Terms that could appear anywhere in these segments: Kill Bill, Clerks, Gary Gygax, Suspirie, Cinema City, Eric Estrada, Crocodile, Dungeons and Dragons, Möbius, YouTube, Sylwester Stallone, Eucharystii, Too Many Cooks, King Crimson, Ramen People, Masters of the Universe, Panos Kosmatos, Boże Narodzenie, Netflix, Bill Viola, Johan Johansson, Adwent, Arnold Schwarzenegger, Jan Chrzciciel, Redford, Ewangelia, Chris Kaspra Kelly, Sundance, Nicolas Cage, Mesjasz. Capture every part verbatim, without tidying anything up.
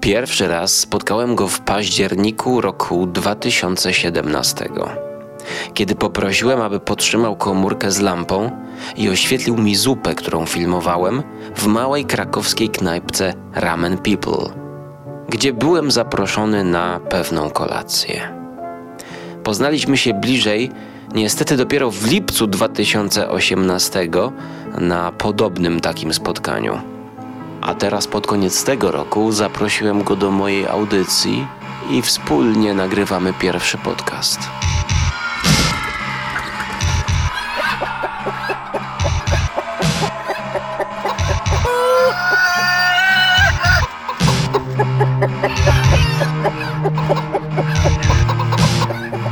Pierwszy raz spotkałem go w październiku roku dwa tysiące siedemnastego, kiedy poprosiłem, aby podtrzymał komórkę z lampą i oświetlił mi zupę, którą filmowałem w małej krakowskiej knajpce Ramen People, gdzie byłem zaproszony na pewną kolację. Poznaliśmy się bliżej niestety dopiero w lipcu dwa tysiące osiemnastego na podobnym takim spotkaniu. A teraz pod koniec tego roku zaprosiłem go do mojej audycji i wspólnie nagrywamy pierwszy podcast.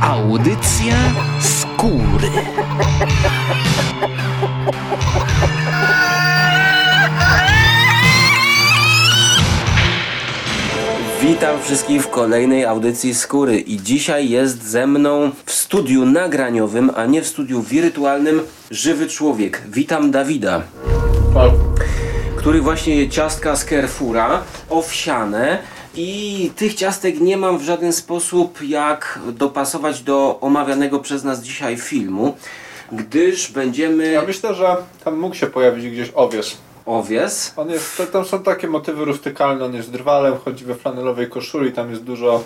Audycja skóry. Witam wszystkich w kolejnej audycji Skóry i dzisiaj jest ze mną w studiu nagraniowym, a nie w studiu wirtualnym, żywy człowiek. Witam Dawida, który właśnie je ciastka z Carrefoura, owsiane. I tych ciastek nie mam w żaden sposób jak dopasować do omawianego przez nas dzisiaj filmu, gdyż będziemy... Ja myślę, że tam mógł się pojawić gdzieś owies. Owies? On jest, tam są takie motywy rustykalne, on jest drwalem, chodzi we flanelowej koszuli, tam jest dużo...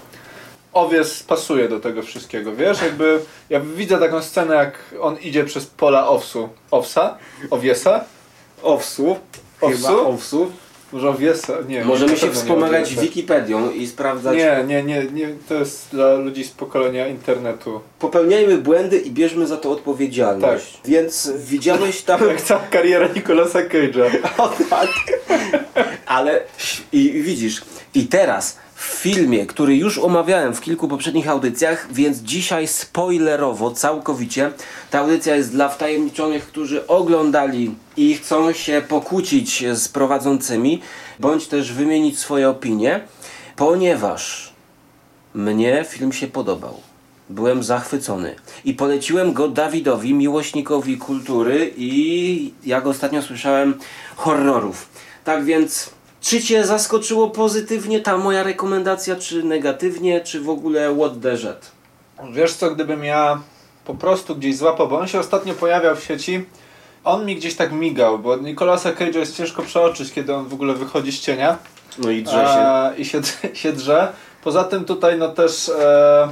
Owies pasuje do tego wszystkiego, wiesz? Jakby ja widzę taką scenę, jak on idzie przez pola owsu. Owsa? Owiesa? Owsu? Owsu? Chyba owsu. Może wiesa, nie. Możemy się wspomagać Wikipedią i sprawdzać... Nie, nie, nie, nie, to jest dla ludzi z pokolenia internetu. Popełniajmy błędy i bierzmy za to odpowiedzialność. Tak. Więc widziałeś tam... Jak cała kariera Nicolasa Cage'a. O tak. Ale i widzisz, i teraz w filmie, który już omawiałem w kilku poprzednich audycjach, więc dzisiaj spoilerowo, całkowicie, ta audycja jest dla wtajemniczonych, którzy oglądali i chcą się pokłócić z prowadzącymi, bądź też wymienić swoje opinie, ponieważ mnie film się podobał. Byłem zachwycony i poleciłem go Dawidowi, miłośnikowi kultury i, jak ostatnio słyszałem, horrorów. Tak więc... Czy cię zaskoczyło pozytywnie ta moja rekomendacja, czy negatywnie, czy w ogóle what the jet? Wiesz co, gdybym ja po prostu gdzieś złapał, bo on się ostatnio pojawiał w sieci, on mi gdzieś tak migał, bo Nicolasa Cage'a jest ciężko przeoczyć, kiedy on w ogóle wychodzi z cienia. No i drze się. E, I się, się drze. Poza tym tutaj no też e,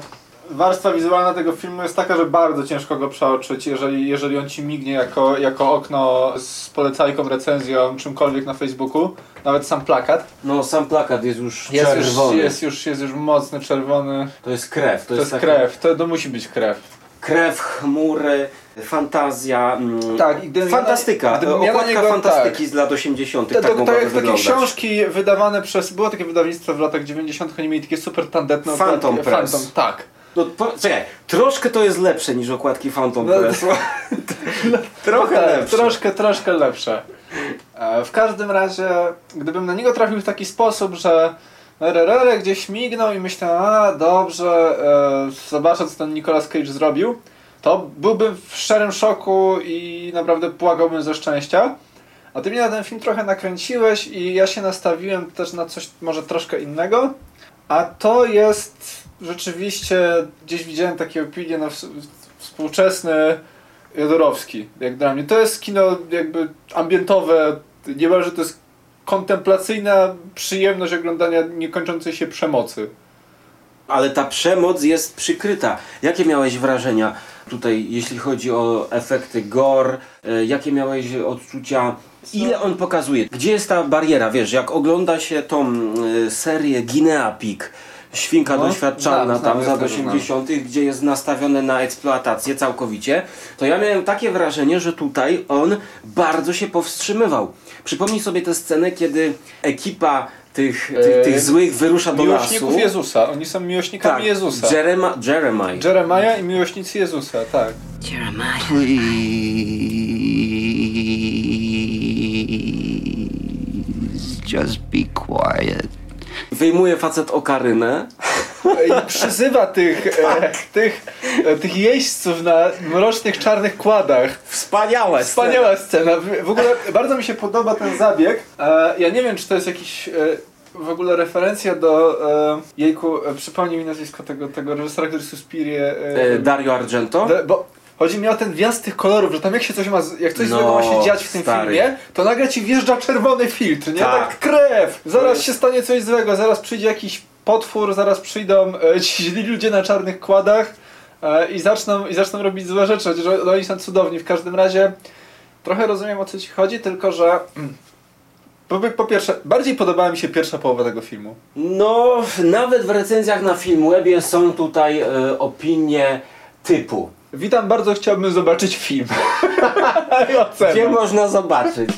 warstwa wizualna tego filmu jest taka, że bardzo ciężko go przeoczyć, jeżeli, jeżeli on ci mignie jako, jako okno z polecajką, recenzją, czymkolwiek na Facebooku. Nawet sam plakat. No sam plakat jest już jest czerwony. Już, jest, już, jest już mocny, czerwony. To jest krew. To, to jest, jest krew, to, to musi być krew. Krew, chmury, fantazja, mm, tak, i gdybym fantastyka, gdybym okładka niego, fantastyki tak. Z lat osiemdziesiątych. Tak, tak, tak, tak jak takie książki wydawane przez, było takie wydawnictwo w latach dziewięćdziesiątych, oni mieli takie super tandetne Phantom okładki. Press. Phantom, tak. No, po, czekaj, troszkę to jest lepsze niż okładki Phantom no, Press. No, trochę no, lepsze. Troszkę, troszkę lepsze. W każdym razie, gdybym na niego trafił w taki sposób, że rrr gdzieś mignął i myślałem, a dobrze, e, zobaczę co ten Nicolas Cage zrobił, to byłbym w szczerym szoku i naprawdę płakałbym ze szczęścia. A ty mnie na ten film trochę nakręciłeś i ja się nastawiłem też na coś może troszkę innego. A to jest rzeczywiście, gdzieś widziałem takie opinie, no, współczesny Jodorowsky, jak dla mnie. To jest kino jakby ambientowe, niemalże to jest kontemplacyjna przyjemność oglądania niekończącej się przemocy. Ale ta przemoc jest przykryta. Jakie miałeś wrażenia tutaj, jeśli chodzi o efekty gore? Jakie miałeś odczucia? Ile on pokazuje? Gdzie jest ta bariera? Wiesz, jak ogląda się tą y, serię Guinea Pig, Świnka no, doświadczalna znam, tam z lat osiemdziesiątych, gdzie jest nastawione na eksploatację całkowicie, to ja miałem takie wrażenie, że tutaj on bardzo się powstrzymywał. Przypomnij sobie tę scenę, kiedy ekipa tych, tych, eee, tych złych wyrusza do lasu. Miłośników Jezusa, oni są miłośnikami tak, Jezusa. Jerema, Jeremiah. Jeremiah i miłośnicy Jezusa, tak. Jeremiah. Please, just be quiet. Wyjmuje facet okarynę i przyzywa tych, tak. e, tych, e, tych jeźdźców na mrocznych, czarnych kładach. Wspaniała, Wspaniała scena. scena. W ogóle bardzo mi się podoba ten zabieg. E, ja nie wiem, czy to jest jakiś e, w ogóle referencja do... E, jejku, e, przypomnij mi nazwisko tego, tego reżysera, który Suspirie... E, e, Dario Argento? Da, bo chodzi mi o ten wjazd tych kolorów, że tam jak się coś ma, jak coś no, złego ma się dziać w tym stary. filmie, to nagle ci wjeżdża czerwony filtr, nie? Tak, tak krew! Zaraz się stanie coś złego, zaraz przyjdzie jakiś potwór, zaraz przyjdą e, ci źli ludzie na czarnych kładach e, i, zaczną, i zaczną robić złe rzeczy, chociaż oni są cudowni. W każdym razie trochę rozumiem, o co ci chodzi, tylko że... Mm, Po, po pierwsze, bardziej podobała mi się pierwsza połowa tego filmu. No, nawet w recenzjach na Filmwebie są tutaj y, opinie typu witam, bardzo chciałbym zobaczyć film. Gdzie można zobaczyć?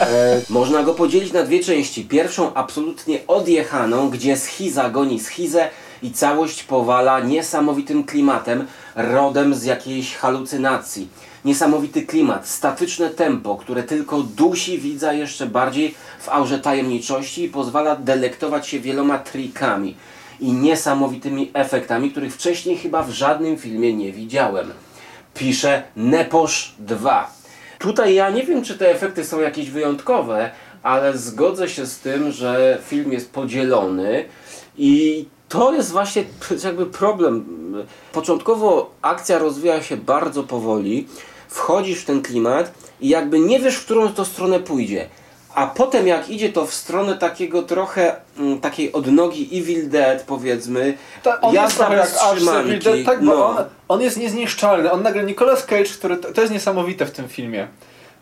E, można go podzielić na dwie części. Pierwszą absolutnie odjechaną, gdzie schiza goni schizę i całość powala niesamowitym klimatem, rodem z jakiejś halucynacji. Niesamowity klimat, statyczne tempo, które tylko dusi widza jeszcze bardziej w aurze tajemniczości i pozwala delektować się wieloma trikami i niesamowitymi efektami, których wcześniej chyba w żadnym filmie nie widziałem. Pisze Neposz dwa. Tutaj ja nie wiem, czy te efekty są jakieś wyjątkowe, ale zgodzę się z tym, że film jest podzielony i to jest właśnie jakby problem. Początkowo akcja rozwija się bardzo powoli, wchodzisz w ten klimat i jakby nie wiesz, w którą to stronę pójdzie. A potem jak idzie to w stronę takiego trochę m, takiej odnogi Evil Dead, powiedzmy, jazda bez trzymanki. Evil Dead, tak, no. Bo on, on jest niezniszczalny. On nagle Nicolas Cage, który to jest niesamowite w tym filmie,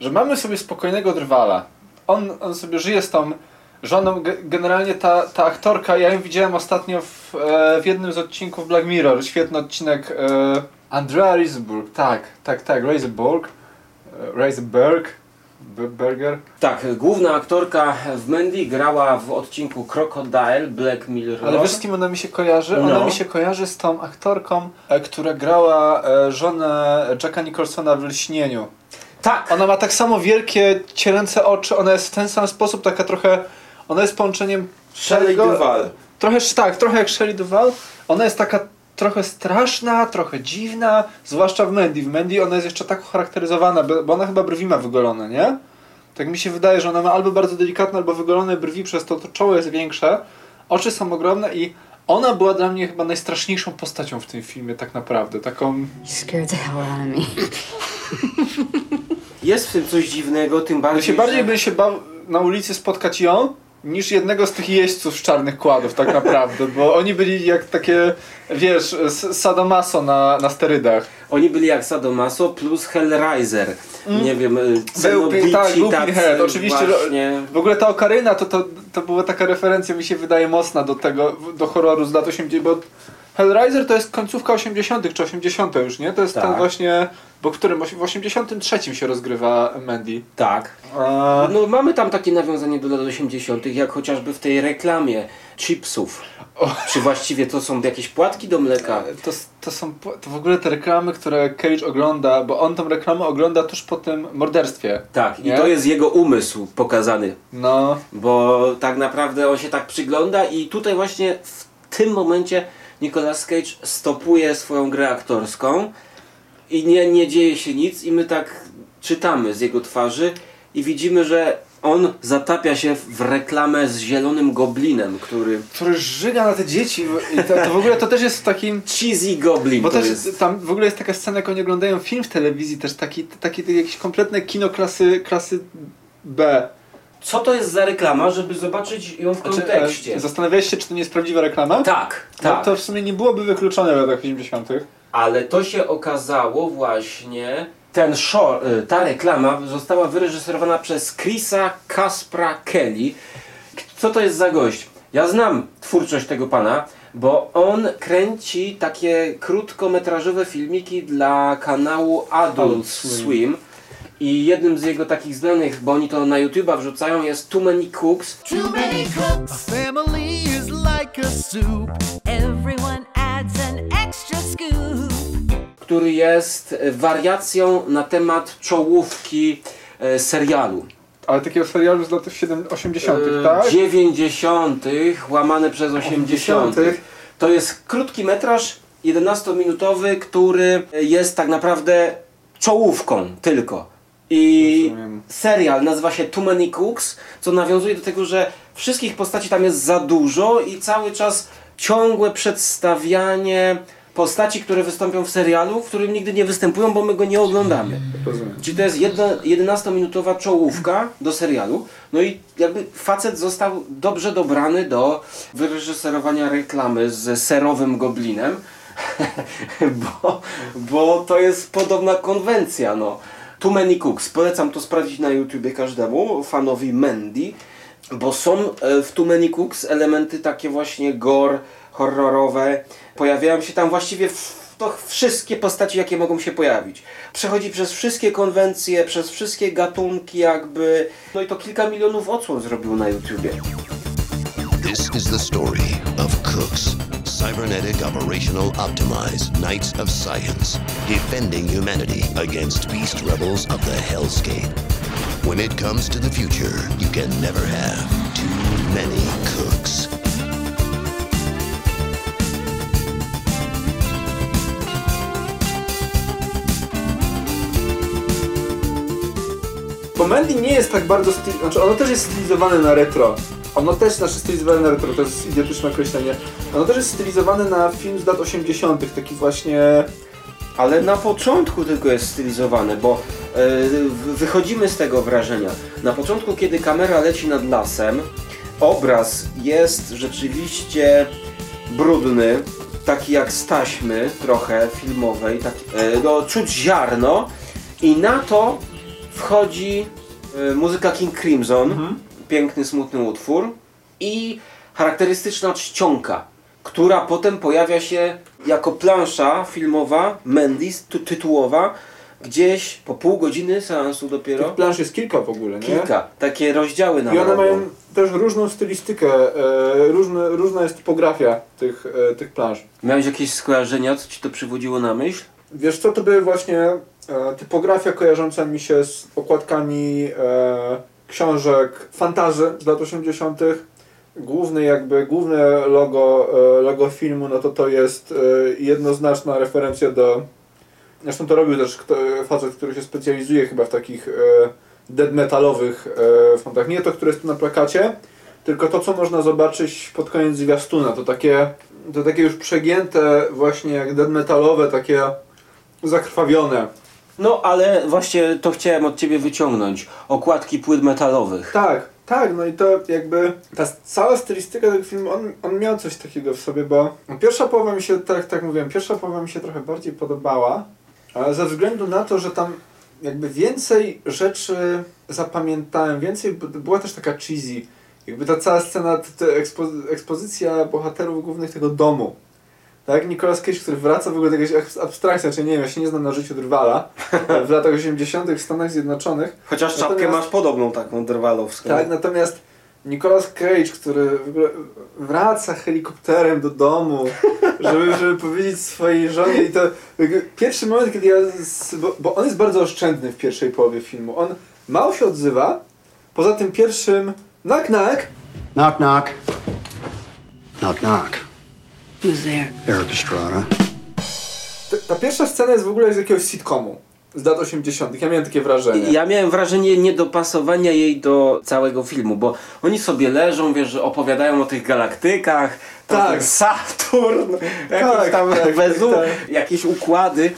że mamy sobie spokojnego drwala. On, on sobie żyje z tą żoną, generalnie ta, ta aktorka, ja ją widziałem ostatnio w, e, w jednym z odcinków Black Mirror, świetny odcinek e, Andrea Riseborough, tak, tak, tak, Riseborough, Riseborough, Burger. Tak, główna aktorka w Mandy grała w odcinku Crocodile, Black Mirror. Ale wiesz, z kim ona mi się kojarzy? Ona no. mi się kojarzy z tą aktorką, e, która grała e, żonę Jacka Nicholsona w Lśnieniu. Tak. Ona ma tak samo wielkie, cielęce oczy, ona jest w ten sam sposób, taka trochę... Ona jest połączeniem... Shelley Duvall. Trochę, tak, trochę jak Shelley Duvall. Ona jest taka trochę straszna, trochę dziwna, zwłaszcza w Mandy. W Mandy ona jest jeszcze tak ucharakteryzowana, bo ona chyba brwi ma wygolone, nie? Tak mi się wydaje, że ona ma albo bardzo delikatne, albo wygolone brwi, przez to to czoło jest większe, oczy są ogromne i ona była dla mnie chyba najstraszniejszą postacią w tym filmie, tak naprawdę, taką... Jest w tym coś dziwnego, tym bardziej... Ja się bardziej bym się bał na ulicy spotkać ją, niż jednego z tych jeźdźców z czarnych kładów, tak naprawdę, bo oni byli jak takie, wiesz, sadomaso na, na sterydach. Oni byli jak sadomaso plus Hellraiser, mm. nie wiem, cenobici, tak, tacy oczywiście, właśnie. W ogóle ta Okaryna, to, to, to była taka referencja, mi się wydaje, mocna do tego, do horroru z lat osiemdziesiątych, bo Hellraiser to jest końcówka osiemdziesiątych czy osiemdziesiąte już, nie? To jest tak. Ten właśnie... Bo w którym? W osiemdziesiątym trzecim się rozgrywa Mandy. Tak. A... No mamy tam takie nawiązanie do lat osiemdziesiątych, jak chociażby w tej reklamie chipsów. O. Czy właściwie to są jakieś płatki do mleka? To, to są to w ogóle te reklamy, które Cage ogląda, bo on tą reklamę ogląda tuż po tym morderstwie. Tak, nie? I to jest jego umysł pokazany. No. Bo tak naprawdę on się tak przygląda i tutaj właśnie w tym momencie Nicolas Cage stopuje swoją grę aktorską i nie, nie dzieje się nic i my tak czytamy z jego twarzy i widzimy, że on zatapia się w reklamę z zielonym goblinem, który... Który żyga na te dzieci. I to, to w ogóle to też jest w takim... Cheesy goblin. Bo to też jest... tam w ogóle jest taka scena, jak oni oglądają film w telewizji, też taki, taki jakieś kompletne kino klasy, klasy B. Co to jest za reklama, żeby zobaczyć ją w kontekście? Znaczy, zastanawiałeś się, czy to nie jest prawdziwa reklama? Tak, tak. No to w sumie nie byłoby wykluczone w latach osiemdziesiątych. Ale to się okazało właśnie... Ten show, ta reklama została wyreżyserowana przez Chrisa Kaspra Kelly. Co to jest za gość? Ja znam twórczość tego pana, bo on kręci takie krótkometrażowe filmiki dla kanału Adult Swim. I jednym z jego takich znanych, bo oni to na YouTube'a wrzucają, jest Too Many Cooks. Too many cooks. A family is like a soup. Everyone adds an extra scoop. Który jest wariacją na temat czołówki e, serialu. Ale takiego serialu z lat osiemdziesiątych, e, tak? dziewięćdziesiątych łamane przez osiemdziesiątych. To jest krótki metraż, jedenastominutowy, który jest tak naprawdę czołówką tylko. I rozumiem. Serial nazywa się Too Many Cooks, co nawiązuje do tego, że wszystkich postaci tam jest za dużo i cały czas ciągłe przedstawianie postaci, które wystąpią w serialu, w którym nigdy nie występują, bo my go nie oglądamy. Rozumiem. Czyli to jest jedenastominutowa czołówka do serialu. No i jakby facet został dobrze dobrany do wyreżyserowania reklamy z serowym goblinem, bo, bo to jest podobna konwencja. No. Too Many Cooks. Polecam to sprawdzić na YouTubie każdemu fanowi Mandy, bo są w Too Many Cooks elementy takie właśnie gore, horrorowe. Pojawiają się tam właściwie w to wszystkie postaci, jakie mogą się pojawić. Przechodzi przez wszystkie konwencje, przez wszystkie gatunki jakby. No i to kilka milionów odsłon zrobił na YouTubie. This is the story of Cooks. Cybernetic Operational Optimize, Knights of Science, defending humanity against beast rebels of the hellscape. When it comes to the future, you can never have too many cooks. Bo Mandy nie jest tak bardzo styl... Znaczy ono też jest stylizowane na retro. Ono też, znaczy stylizowane na retro, to jest idiotyczne określenie. Ono też jest stylizowane na film z lat osiemdziesiątych, taki właśnie... Ale na początku tylko jest stylizowane, bo yy, wychodzimy z tego wrażenia. Na początku, kiedy kamera leci nad lasem, obraz jest rzeczywiście brudny, taki jak z taśmy trochę filmowej, tak, yy, no, czuć ziarno i na to wchodzi yy, muzyka King Crimson. Mhm. Piękny, smutny utwór i charakterystyczna czcionka, która potem pojawia się jako plansza filmowa, Mandy, tytułowa, gdzieś po pół godziny seansu dopiero. Tych plansz jest kilka w ogóle, nie? Kilka, takie rozdziały na. I one mają też różną stylistykę, e, różne, różna jest typografia tych, e, tych plansz. Miałeś jakieś skojarzenia, co ci to przywodziło na myśl? Wiesz co, to były właśnie e, typografia kojarząca mi się z okładkami e, książek fantasy z lat osiemdziesiątych. Główny jakby, główne logo, logo filmu, no to to jest jednoznaczna referencja do... Zresztą to robił też facet, który się specjalizuje chyba w takich dead metalowych fontach. Nie to, które jest tu na plakacie, tylko to, co można zobaczyć pod koniec zwiastuna. To takie, to takie już przegięte właśnie jak dead metalowe, takie zakrwawione. No, ale właśnie to chciałem od ciebie wyciągnąć. Okładki płyt metalowych. Tak, tak, no i to jakby ta cała stylistyka tego filmu, on, on miał coś takiego w sobie, bo pierwsza połowa mi się, tak tak mówiłem, pierwsza połowa mi się trochę bardziej podobała, ale ze względu na to, że tam jakby więcej rzeczy zapamiętałem, więcej, była też taka cheesy, jakby ta cała scena, ta ekspo- ekspozycja bohaterów głównych tego domu. Tak, Nicolas Cage, który wraca w ogóle do jakiejś abstrakcji, znaczy nie wiem, ja się nie znam na życiu Drwala, w latach osiemdziesiątych w Stanach Zjednoczonych. Chociaż czapkę natomiast, masz podobną taką drwalowską. Tak, natomiast Nicolas Cage, który w ogóle wraca helikopterem do domu, żeby, żeby powiedzieć swojej żonie i to... Pierwszy moment, kiedy ja... Bo, bo on jest bardzo oszczędny w pierwszej połowie filmu. On mało się odzywa, poza tym pierwszym... Knock, knock! Knock, knock. Knock, knock. Who's there? Eric Estrada. Ta, ta pierwsza scena jest w ogóle z jakiegoś sitcomu z lat osiemdziesiątych. Ja miałem takie wrażenie. Ja miałem wrażenie niedopasowania jej do całego filmu, bo oni sobie leżą, wiesz, opowiadają o tych galaktykach, tak. Ten Saturn, tak, jakieś tam tak, Wezu, tak. Jakieś układy.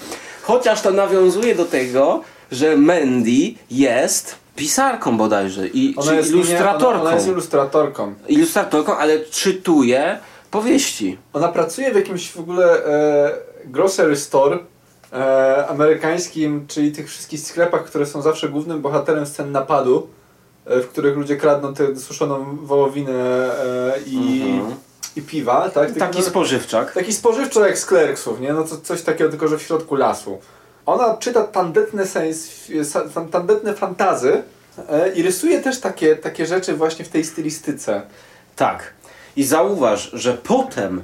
Chociaż to nawiązuje do tego, że Mandy jest pisarką bodajże i ona czy jest, ilustratorką. Nie, ona, ona jest ilustratorką. Ilustratorką, ale czytuje powieści. Ona pracuje w jakimś w ogóle e, grocery store e, amerykańskim, czyli tych wszystkich sklepach, które są zawsze głównym bohaterem scen napadu, e, w których ludzie kradną tę suszoną wołowinę e, i, mhm. i piwa. Tak? Taki, taki spożywczak. Taki spożywczak jak z Clerksów, nie? No to coś takiego, tylko że w środku lasu. Ona czyta tandetne, sens, tandetne fantazy e, i rysuje też takie, takie rzeczy właśnie w tej stylistyce. Tak. I zauważ, że potem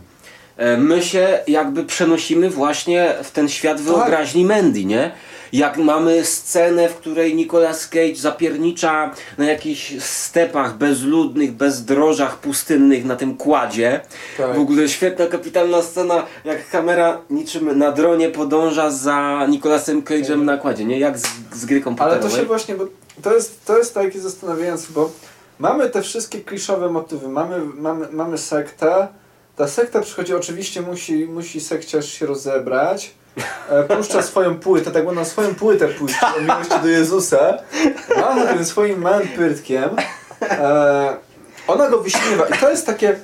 my się jakby przenosimy właśnie w ten świat wyobraźni Mandy, nie? jak mamy scenę, w której Nicolas Cage zapiernicza na jakichś stepach bezludnych, bezdrożach pustynnych na tym kładzie. Tak. W ogóle świetna, kapitalna scena, jak kamera niczym na dronie podąża za Nicolasem Cage'em na kładzie, nie? Jak z, z gry komputerowej. Ale to się właśnie, bo to jest, to jest takie zastanawiające, bo mamy te wszystkie kliszowe motywy, mamy, mamy, mamy sektę. Ta sekta przychodzi, oczywiście musi, musi sekciarz się rozebrać, puszcza swoją płytę, tak, bo na swoją płytę pójść o miłości do Jezusa, ma na tym swoim małym pyrtkiem, e, ona go wyśmiewa i to jest takie...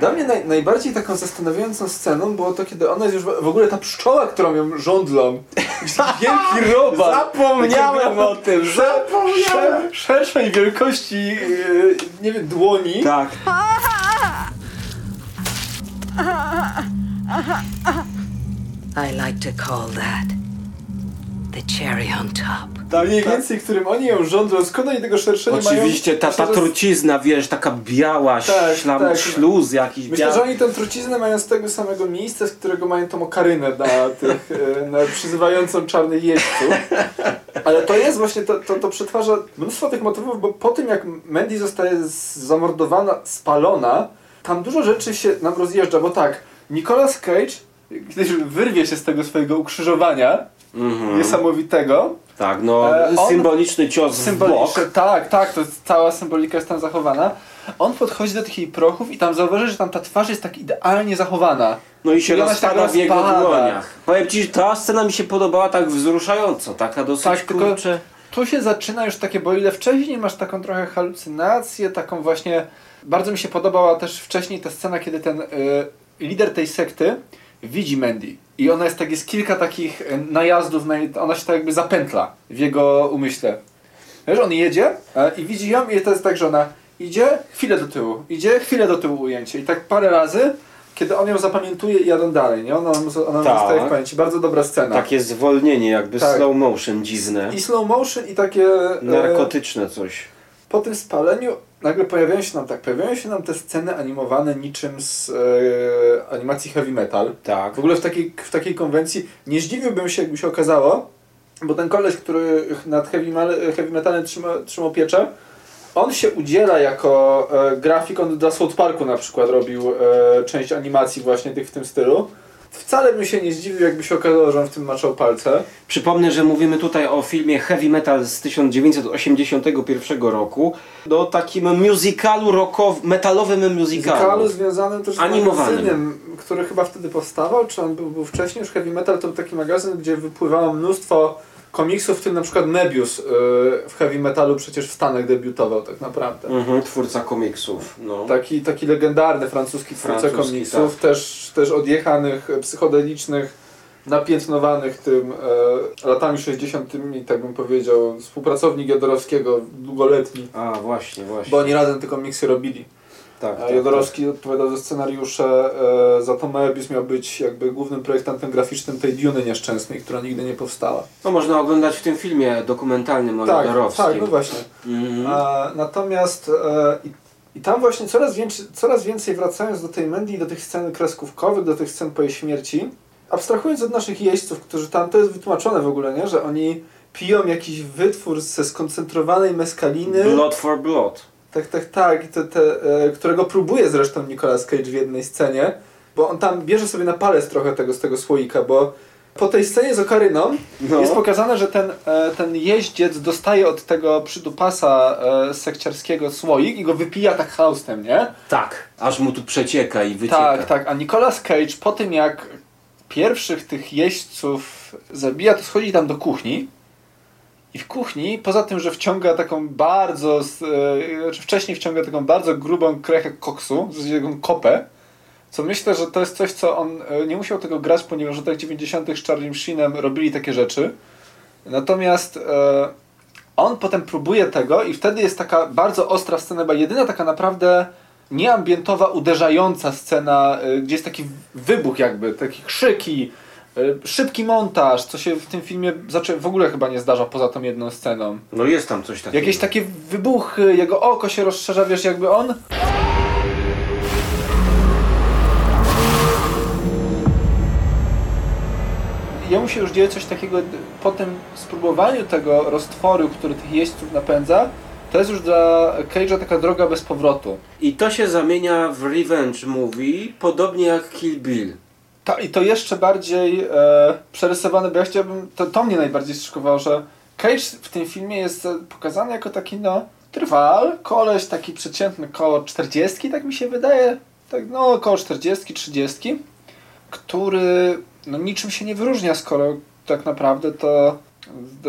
Dla mnie naj, najbardziej taką zastanawiającą sceną było to, kiedy ona jest już w ogóle ta pszczoła, którą ją żądlą. Wielki robak. Zapomniałem o tym. Zapomniałem. Szerszej wielkości, yy, nie wiem, dłoni. Tak. I like to call that the cherry on top. Tam mniej więcej, którym oni ją żądlą, skąd oni tego szerszenia mają? Oczywiście, ta, ta trucizna, wiesz, taka biała, tak, ślam, tak. Śluz jakiś. Myślę, biały. Że oni tę truciznę mają z tego samego miejsca, z którego mają tą okarynę na tych, na przyzywającą czarnych jeźdźców. Ale to jest właśnie, to, to, to przetwarza mnóstwo tych motywów, bo po tym jak Mandy zostaje zamordowana, spalona, tam dużo rzeczy się nam rozjeżdża, bo tak, Nicolas Cage kiedyś wyrwie się z tego swojego ukrzyżowania, mm-hmm. niesamowitego. Tak, no e, on, symboliczny cios symboliczny, w bok. Tak, tak, to jest, cała symbolika jest tam zachowana. On podchodzi do tych jej prochów i tam zauważy, że tam ta twarz jest tak idealnie zachowana. No i się rozpada w jego dłoniach. Powiem ci, że ta scena mi się podobała tak wzruszająco, taka dosyć tak, kurczę. Tu się zaczyna już takie, bo ile wcześniej masz taką trochę halucynację, taką właśnie... Bardzo mi się podobała też wcześniej ta scena, kiedy ten y, lider tej sekty widzi Mandy. I ona jest tak, jest kilka takich najazdów, na, ona się tak jakby zapętla w jego umyśle. Wiesz, on jedzie i widzi ją i to jest tak, że ona idzie, chwilę do tyłu, idzie, chwilę do tyłu ujęcie. I tak parę razy, kiedy on ją zapamiętuje i jadą dalej, nie? Ona, ona tak. zostaje w pamięci. Bardzo dobra scena. Takie zwolnienie, jakby tak. slow motion dziwne. I slow motion i takie... Narkotyczne coś. Po tym spaleniu nagle pojawiają się nam tak, pojawiają się nam te sceny animowane niczym z yy, animacji Heavy Metal. Tak. W ogóle w takiej, w takiej konwencji nie zdziwiłbym się, jakby się okazało, bo ten koleś, który nad Heavy, heavy Metalem trzyma, trzymał pieczę, on się udziela jako e, grafik, on dla South Parku na przykład robił e, część animacji właśnie tych w tym stylu. Wcale bym się nie zdziwił, jakby się okazało, że on w tym maczał palce. Przypomnę, że mówimy tutaj o filmie Heavy Metal z tysiąc dziewięćset osiemdziesiątego pierwszego roku. Do takim musicalu rockowym, metalowym musicalu. Musicalu związanym też z magazynem, który chyba wtedy powstawał, czy on był, był wcześniej już. Heavy Metal to był taki magazyn, gdzie wypływało mnóstwo komiksów, w tym na przykład Möbius yy, w Heavy Metalu przecież w Stanach debiutował tak naprawdę. Mhm, twórca komiksów. No. Taki, taki legendarny francuski twórca francuski, komiksów, tak. też, też odjechanych, psychodelicznych, napiętnowanych tym e, latami sześćdziesiątymi, tak bym powiedział, współpracownik Jodorowskiego, długoletni. A, właśnie, właśnie. Bo oni razem te komiksy robili. Tak, tak, Jodorowski tak. odpowiadał za scenariusze, e, za to Möbius miał być jakby głównym projektantem graficznym tej Duny nieszczęsnej, która nigdy nie powstała. No można oglądać w tym filmie dokumentalnym o tak, Jodorowskim. Tak, no właśnie. Mm-hmm. e, natomiast e, i, i tam właśnie coraz więcej, coraz więcej wracając do tej Mandy, do tych scen kreskówkowych, do tych scen po jej śmierci, abstrahując od naszych jeźdźców, którzy tam, to jest wytłumaczone w ogóle, nie, że oni piją jakiś wytwór ze skoncentrowanej meskaliny. Blood for blood. Tak, tak, tak, te, te, e, którego próbuje zresztą Nicolas Cage w jednej scenie, bo on tam bierze sobie na palec trochę tego, z tego słoika, bo po tej scenie z okaryną no. jest pokazane, że ten, e, ten jeździec dostaje od tego przydupasa e, sekciarskiego słoik i go wypija tak haustem, nie? Tak, aż mu tu przecieka i wycieka. Tak, tak, a Nicolas Cage po tym jak pierwszych tych jeźdźców zabija, to schodzi tam do kuchni. I w kuchni, poza tym, że wciąga taką bardzo, znaczy wcześniej wciąga taką bardzo grubą krechę koksu, z taką kopę, co myślę, że to jest coś, co on nie musiał tego grać, ponieważ w latach dziewięćdziesiątych z Charlie Sheenem robili takie rzeczy. Natomiast e, on potem próbuje tego i wtedy jest taka bardzo ostra scena, bo jedyna taka naprawdę nieambientowa, uderzająca scena, gdzie jest taki wybuch jakby, taki krzyki, szybki montaż, co się w tym filmie w ogóle chyba nie zdarza poza tą jedną sceną. No jest tam coś takiego. Jakieś takie wybuchy, jego oko się rozszerza, wiesz, jakby on... jemu się już dzieje coś takiego, po tym spróbowaniu tego roztworu, który tych jeźdźców napędza, to jest już dla Cage'a taka droga bez powrotu. I to się zamienia w revenge movie, podobnie jak Kill Bill. Ta, I to jeszcze bardziej e, przerysowane, bo ja chciałbym, to, to mnie najbardziej strzykowało, że Cage w tym filmie jest pokazany jako taki, no, trwal, koleś taki przeciętny, koło czterdziestki, tak mi się wydaje, tak, no, około czterdziestki, trzydziestki, który no, niczym się nie wyróżnia, skoro tak naprawdę to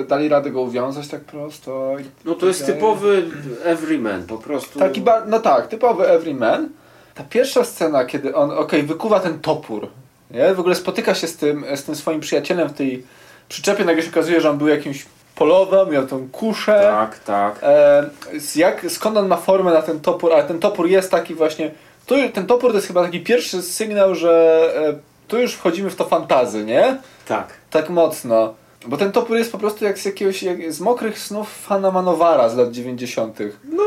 dali radę go uwiązać tak prosto. No to jest typowy everyman, po prostu. Taki ba- no tak, typowy everyman. Ta pierwsza scena, kiedy on, okej, okay, wykuwa ten topór, nie? W ogóle spotyka się z tym, z tym swoim przyjacielem w tej przyczepie, nagle się okazuje, że on był jakimś polowym, miał tą kuszę. Tak, tak. E, jak, skąd on ma formę na ten topór, ale ten topór jest taki właśnie, tu, ten topór to jest chyba taki pierwszy sygnał, że e, tu już wchodzimy w to fantazy, nie? Tak. Tak mocno. Bo ten topór jest po prostu jak z jakiegoś, jak z mokrych snów Hanna Manowara z lat dziewięćdziesiątych. No,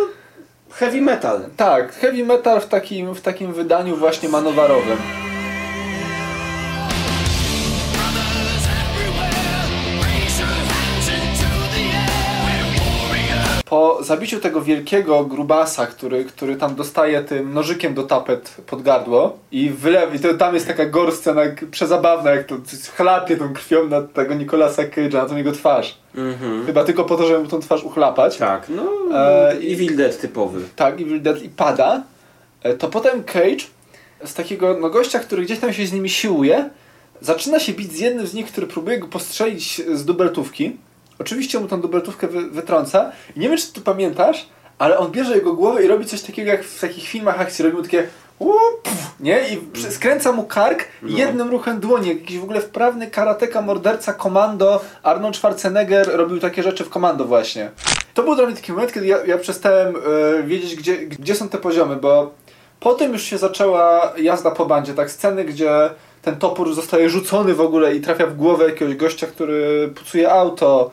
heavy metal. Tak, heavy metal w takim, w takim wydaniu właśnie manowarowym. Po zabiciu tego wielkiego grubasa, który, który tam dostaje tym nożykiem do tapet pod gardło i wylewi, to tam jest taka gorstka przezabawna, jak to chlapie tą krwią na tego Nicolasa Cage'a, na tą jego twarz. Mm-hmm. Chyba tylko po to, żeby mu tą twarz uchlapać. Tak, no e, i Evil Dead typowy. Tak, Evil Dead i pada. E, to potem Cage z takiego no, gościa, który gdzieś tam się z nimi siłuje, zaczyna się bić z jednym z nich, który próbuje go postrzelić z dubeltówki. Oczywiście mu tą dubeltówkę wy- wytrąca i nie wiem, czy ty pamiętasz, ale on bierze jego głowę i robi coś takiego jak w takich filmach akcji, robi mu takie łup, nie? I skręca mu kark i no. jednym ruchem dłoni, jakiś w ogóle wprawny karateka, morderca, Commando, Arnold Schwarzenegger robił takie rzeczy w Commando właśnie. To był dla mnie taki moment, kiedy ja, ja przestałem yy, wiedzieć, gdzie, gdzie są te poziomy, bo potem już się zaczęła jazda po bandzie, tak sceny, gdzie ten topór zostaje rzucony w ogóle i trafia w głowę jakiegoś gościa, który pucuje auto.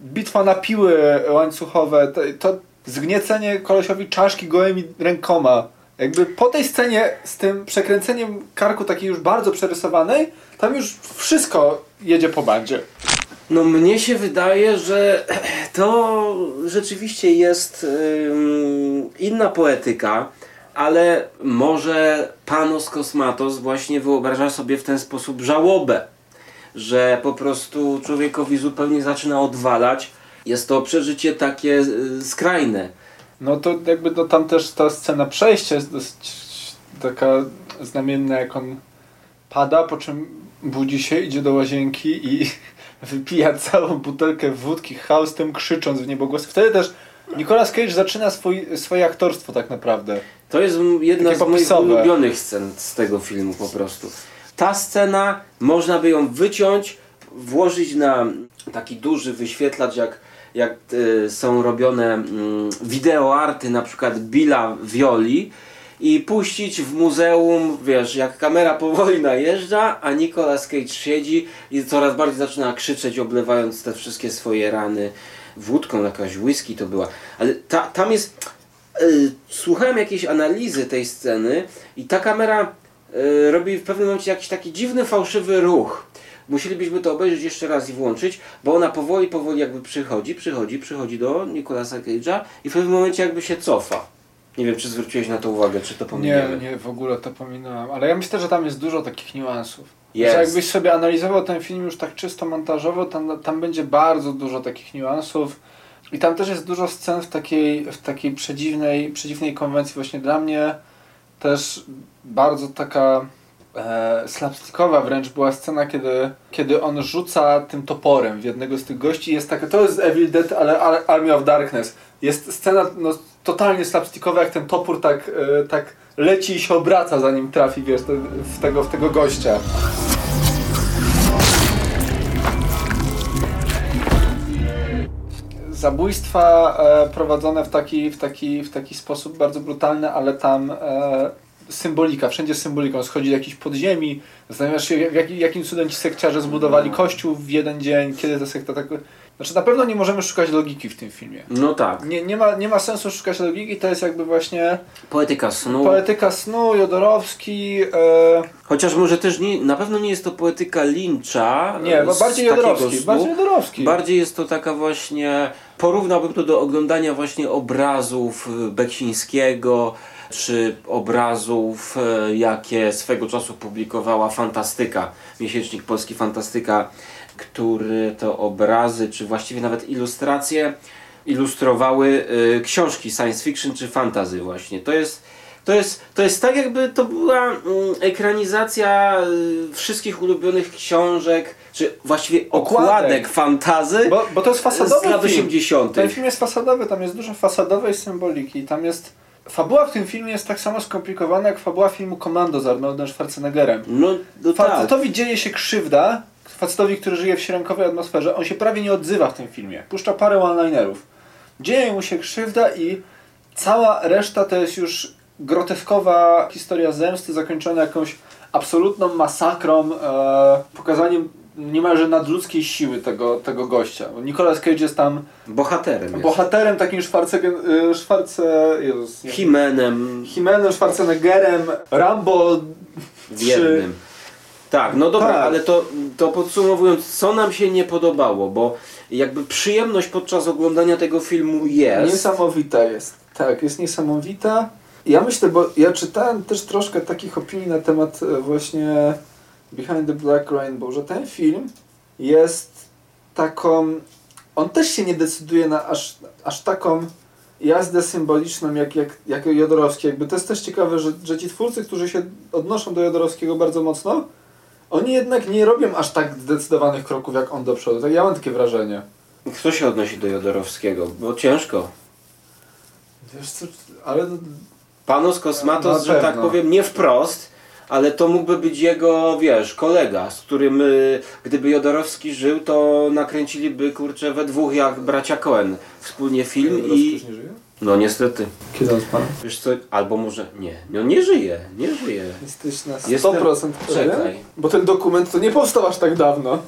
Bitwa na piły łańcuchowe, to, to zgniecenie kolesiowi czaszki gołymi rękoma. Jakby po tej scenie z tym przekręceniem karku takiej już bardzo przerysowanej, tam już wszystko jedzie po bandzie. No mnie się wydaje, że to rzeczywiście jest um, inna poetyka. Ale może Panos Kosmatos właśnie wyobraża sobie w ten sposób żałobę, że po prostu człowiekowi zupełnie zaczyna odwalać. Jest to przeżycie takie skrajne. No to jakby no, tam też ta scena przejścia jest dosyć taka znamienna, jak on pada, po czym budzi się, idzie do łazienki i wypija całą butelkę wódki haustem, krzycząc w niebogłosy. Wtedy też Nicolas Cage zaczyna swój, swoje aktorstwo tak naprawdę. To jest jedna takie z popisowe. Moich ulubionych scen z tego filmu po prostu. Ta scena, można by ją wyciąć, włożyć na taki duży wyświetlacz, jak, jak y, są robione y, wideoarty, na przykład Billa Violi i puścić w muzeum, wiesz, jak kamera powoli najeżdża, a Nicolas Cage siedzi i coraz bardziej zaczyna krzyczeć, oblewając te wszystkie swoje rany wódką, jakaś whisky to była. Ale ta, tam jest... Yy, słuchałem jakiejś analizy tej sceny i ta kamera yy, robi w pewnym momencie jakiś taki dziwny, fałszywy ruch. Musielibyśmy to obejrzeć jeszcze raz i włączyć, bo ona powoli, powoli jakby przychodzi, przychodzi, przychodzi do Nicolasa Cage'a i w pewnym momencie jakby się cofa. Nie wiem, czy zwróciłeś na to uwagę, czy to pominąłem. Nie, nie, w ogóle to pominąłem, ale ja myślę, że tam jest dużo takich niuansów. Yes. Że jakbyś sobie analizował ten film już tak czysto montażowo, tam, tam będzie bardzo dużo takich niuansów i tam też jest dużo scen w takiej, w takiej przedziwnej, przedziwnej konwencji. Właśnie dla mnie też bardzo taka e, slapstickowa wręcz była scena, kiedy, kiedy on rzuca tym toporem w jednego z tych gości. Jest taka, to jest Evil Dead, ale Army of Darkness. Jest scena no, totalnie slapstickowa, jak ten topór tak, e, tak leci i się obraca, zanim trafi, wiesz, w tego, w tego gościa. Zabójstwa e, prowadzone w taki, w, taki, w taki sposób bardzo brutalny, ale tam e, symbolika, wszędzie symboliką. Schodzi do jakichś podziemi, zastanawiasz się, jak, jakim cudem ci sekciarze zbudowali kościół w jeden dzień, kiedy ta sekta tak... Znaczy na pewno nie możemy szukać logiki w tym filmie. No tak. Nie, nie, ma, nie ma sensu szukać logiki, to jest jakby właśnie... Poetyka snu. Poetyka snu, Jodorowski... E... Chociaż może też nie, na pewno nie jest to poetyka Lyncha. Nie, bo bardziej Jodorowski, bardziej Jodorowski. Bardziej jest to taka właśnie... Porównałbym to do oglądania właśnie obrazów Beksińskiego, czy obrazów, jakie swego czasu publikowała Fantastyka, miesięcznik Polski Fantastyka, który to obrazy, czy właściwie nawet ilustracje ilustrowały y, książki science fiction czy fantasy właśnie. To jest, to jest, to jest tak jakby to była y, ekranizacja y, wszystkich ulubionych książek, czy właściwie okładek, okładek fantasy, bo, bo to jest fasadowy z lat osiemdziesiątych. Ten film jest fasadowy, tam jest dużo fasadowej symboliki, tam jest... Fabuła w tym filmie jest tak samo skomplikowana jak fabuła filmu Commando z Arnoldem Schwarzeneggerem. No, no facetowi tak. dzieje się krzywda, facetowi, który żyje w sierankowej atmosferze, on się prawie nie odzywa w tym filmie. Puszcza parę one-linerów. Dzieje mu się krzywda i cała reszta to jest już groteskowa historia zemsty zakończona jakąś absolutną masakrą, e, pokazaniem niemalże nadludzkiej siły tego, tego gościa. Nicolas Cage jest tam bohaterem. Jest. Bohaterem takim Schwarzeneggerem, Schwarze, He-Manem, He-Manem, Schwarzeneggerem, Rambo w jednym. Tak, no dobra, tak. ale to, to podsumowując, co nam się nie podobało, bo jakby przyjemność podczas oglądania tego filmu jest. Niesamowita jest. Tak, jest niesamowita. Ja myślę, bo ja czytałem też troszkę takich opinii na temat właśnie Behind the Black Rainbow, że ten film jest taką... On też się nie decyduje na aż, aż taką jazdę symboliczną jak, jak, jak Jodorowski. Jakby to jest też ciekawe, że, że ci twórcy, którzy się odnoszą do Jodorowskiego bardzo mocno, oni jednak nie robią aż tak zdecydowanych kroków jak on do przodu. Tak, ja mam takie wrażenie. Kto się odnosi do Jodorowskiego? Bo ciężko. Wiesz co, ale... Panos Kosmatos, że tak powiem, nie wprost, ale to mógłby być jego, wiesz, kolega, z którym y, gdyby Jodorowski żył, to nakręciliby, kurczę, we dwóch jak bracia Coen wspólnie film. Jodorowski i... już nie żyje? No niestety. Kiedy on spadł? Wiesz co, albo może nie. No nie żyje, nie żyje. Jesteś na sto procent Jestem... Czekaj. Bo ten dokument to nie powstał aż tak dawno.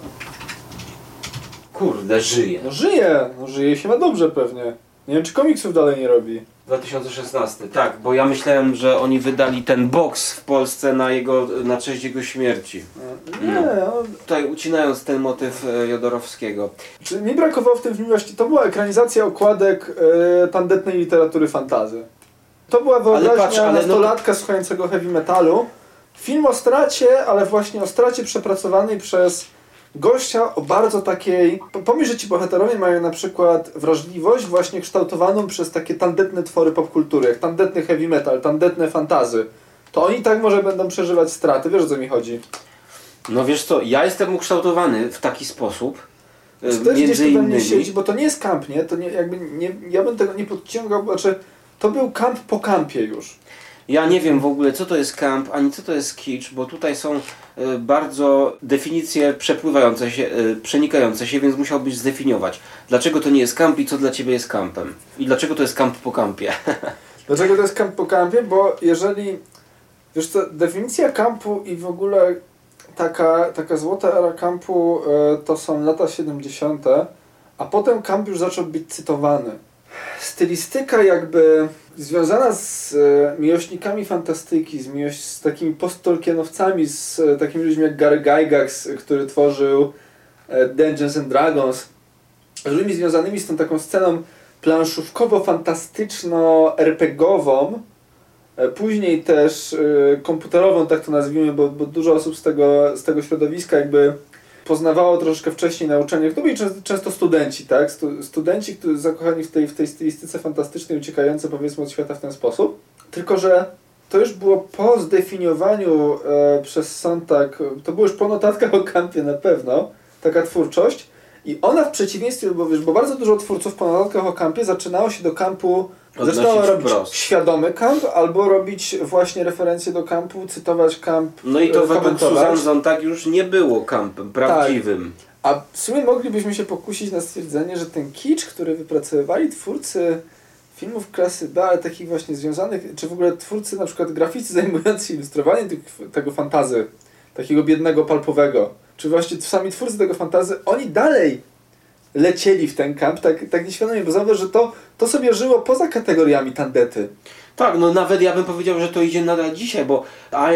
Kurde, żyje. No żyje, no żyje się ma dobrze pewnie. Nie wiem, czy komiksów dalej nie robi. dwa tysiące szesnasty, tak, bo ja myślałem, że oni wydali ten boks w Polsce na jego, na cześć jego śmierci. Nie, no. Tutaj ucinając ten motyw Jodorowskiego. Czy mi brakowało w tym miłości, to była ekranizacja okładek yy, tandetnej literatury fantasy. To była wyobraźnia nastolatka no... słuchającego heavy metalu. Film o stracie, ale właśnie o stracie przepracowanej przez gościa o bardzo takiej... Pomyśl, że ci bohaterowie mają na przykład wrażliwość właśnie kształtowaną przez takie tandetne twory popkultury, jak tandetny heavy metal, tandetne fantasy. To oni tak może będą przeżywać straty, wiesz o co mi chodzi? No wiesz co, ja jestem ukształtowany w taki sposób, między innymi. To też gdzieś to we mnie siedzi, bo to nie jest kamp, nie? To nie, jakby nie, ja bym tego nie podciągał, znaczy to był kamp po kampie już. Ja nie wiem w ogóle, co to jest camp, ani co to jest kitsch, bo tutaj są y, bardzo definicje przepływające się, y, przenikające się, więc musiałbyś zdefiniować, dlaczego to nie jest camp i co dla ciebie jest campem. I dlaczego to jest camp po kampie. Dlaczego to jest camp po kampie? Bo jeżeli... Wiesz co, definicja campu i w ogóle taka, taka złota era campu y, to są lata siedemdziesiąte, a potem camp już zaczął być cytowany. Stylistyka jakby związana z e, miłośnikami fantastyki, z, miłoś z takimi post-tolkienowcami, z e, takimi ludźmi jak Gary Gygax, który tworzył e, Dungeons and Dragons, z ludźmi związanymi z tą taką sceną planszówkowo-fantastyczno-RPGową, e, później też e, komputerową, tak to nazwijmy, bo, bo dużo osób z tego, z tego środowiska jakby poznawało troszkę wcześniej na uczelniach. To byli często studenci, tak? Stu studenci, którzy zakochani w tej, w tej stylistyce fantastycznej, uciekające powiedzmy od świata w ten sposób. Tylko że to już było po zdefiniowaniu e, przez Sontag, to było już po notatkach o kampie na pewno, taka twórczość. I ona w przeciwieństwie, bo wiesz, bo bardzo dużo twórców po notatkach o kampie zaczynało się do kampu, zaczynało robić wprost. Świadomy kamp, albo robić właśnie referencje do kampu, cytować kamp, no i to według Susan Sontag już nie było kampem prawdziwym. Tak. A w sumie moglibyśmy się pokusić na stwierdzenie, że ten kitsch, który wypracowywali twórcy filmów klasy B, ale takich właśnie związanych, czy w ogóle twórcy na przykład graficy zajmujący się ilustrowaniem tego fantazy, takiego biednego, palpowego, czy właśnie sami twórcy tego fantazy, oni dalej lecieli w ten kamp tak, tak nieświadomie, bo zauważ, że to, to sobie żyło poza kategoriami tandety. Tak, no nawet ja bym powiedział, że to idzie nadal dzisiaj, bo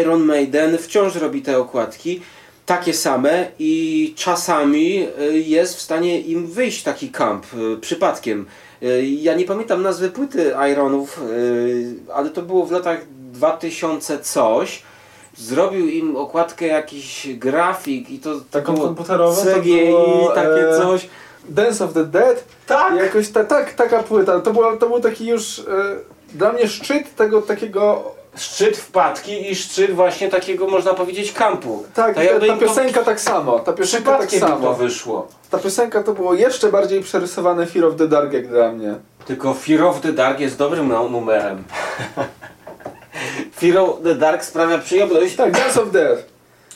Iron Maiden wciąż robi te okładki takie same i czasami jest w stanie im wyjść taki kamp przypadkiem. Ja nie pamiętam nazwy płyty Ironów, ale to było w latach dwutysięcznych coś. Zrobił im okładkę jakiś grafik i to taką komputerową C G I, takie coś. Dance of the Dead? Tak! Jakoś ta, tak, taka płyta. To, była, to był taki już e, dla mnie szczyt tego takiego... Szczyt wpadki i szczyt właśnie takiego, można powiedzieć, kampu. Tak, ta, ta piosenka to... tak samo. Ta piosenka tak samo. To wyszło. Ta piosenka to było jeszcze bardziej przerysowane Fear of the Dark jak dla mnie. Tylko Fear of the Dark jest dobrym numerem. Fear of the Dark sprawia przyjemność. Tak, Dance of Death.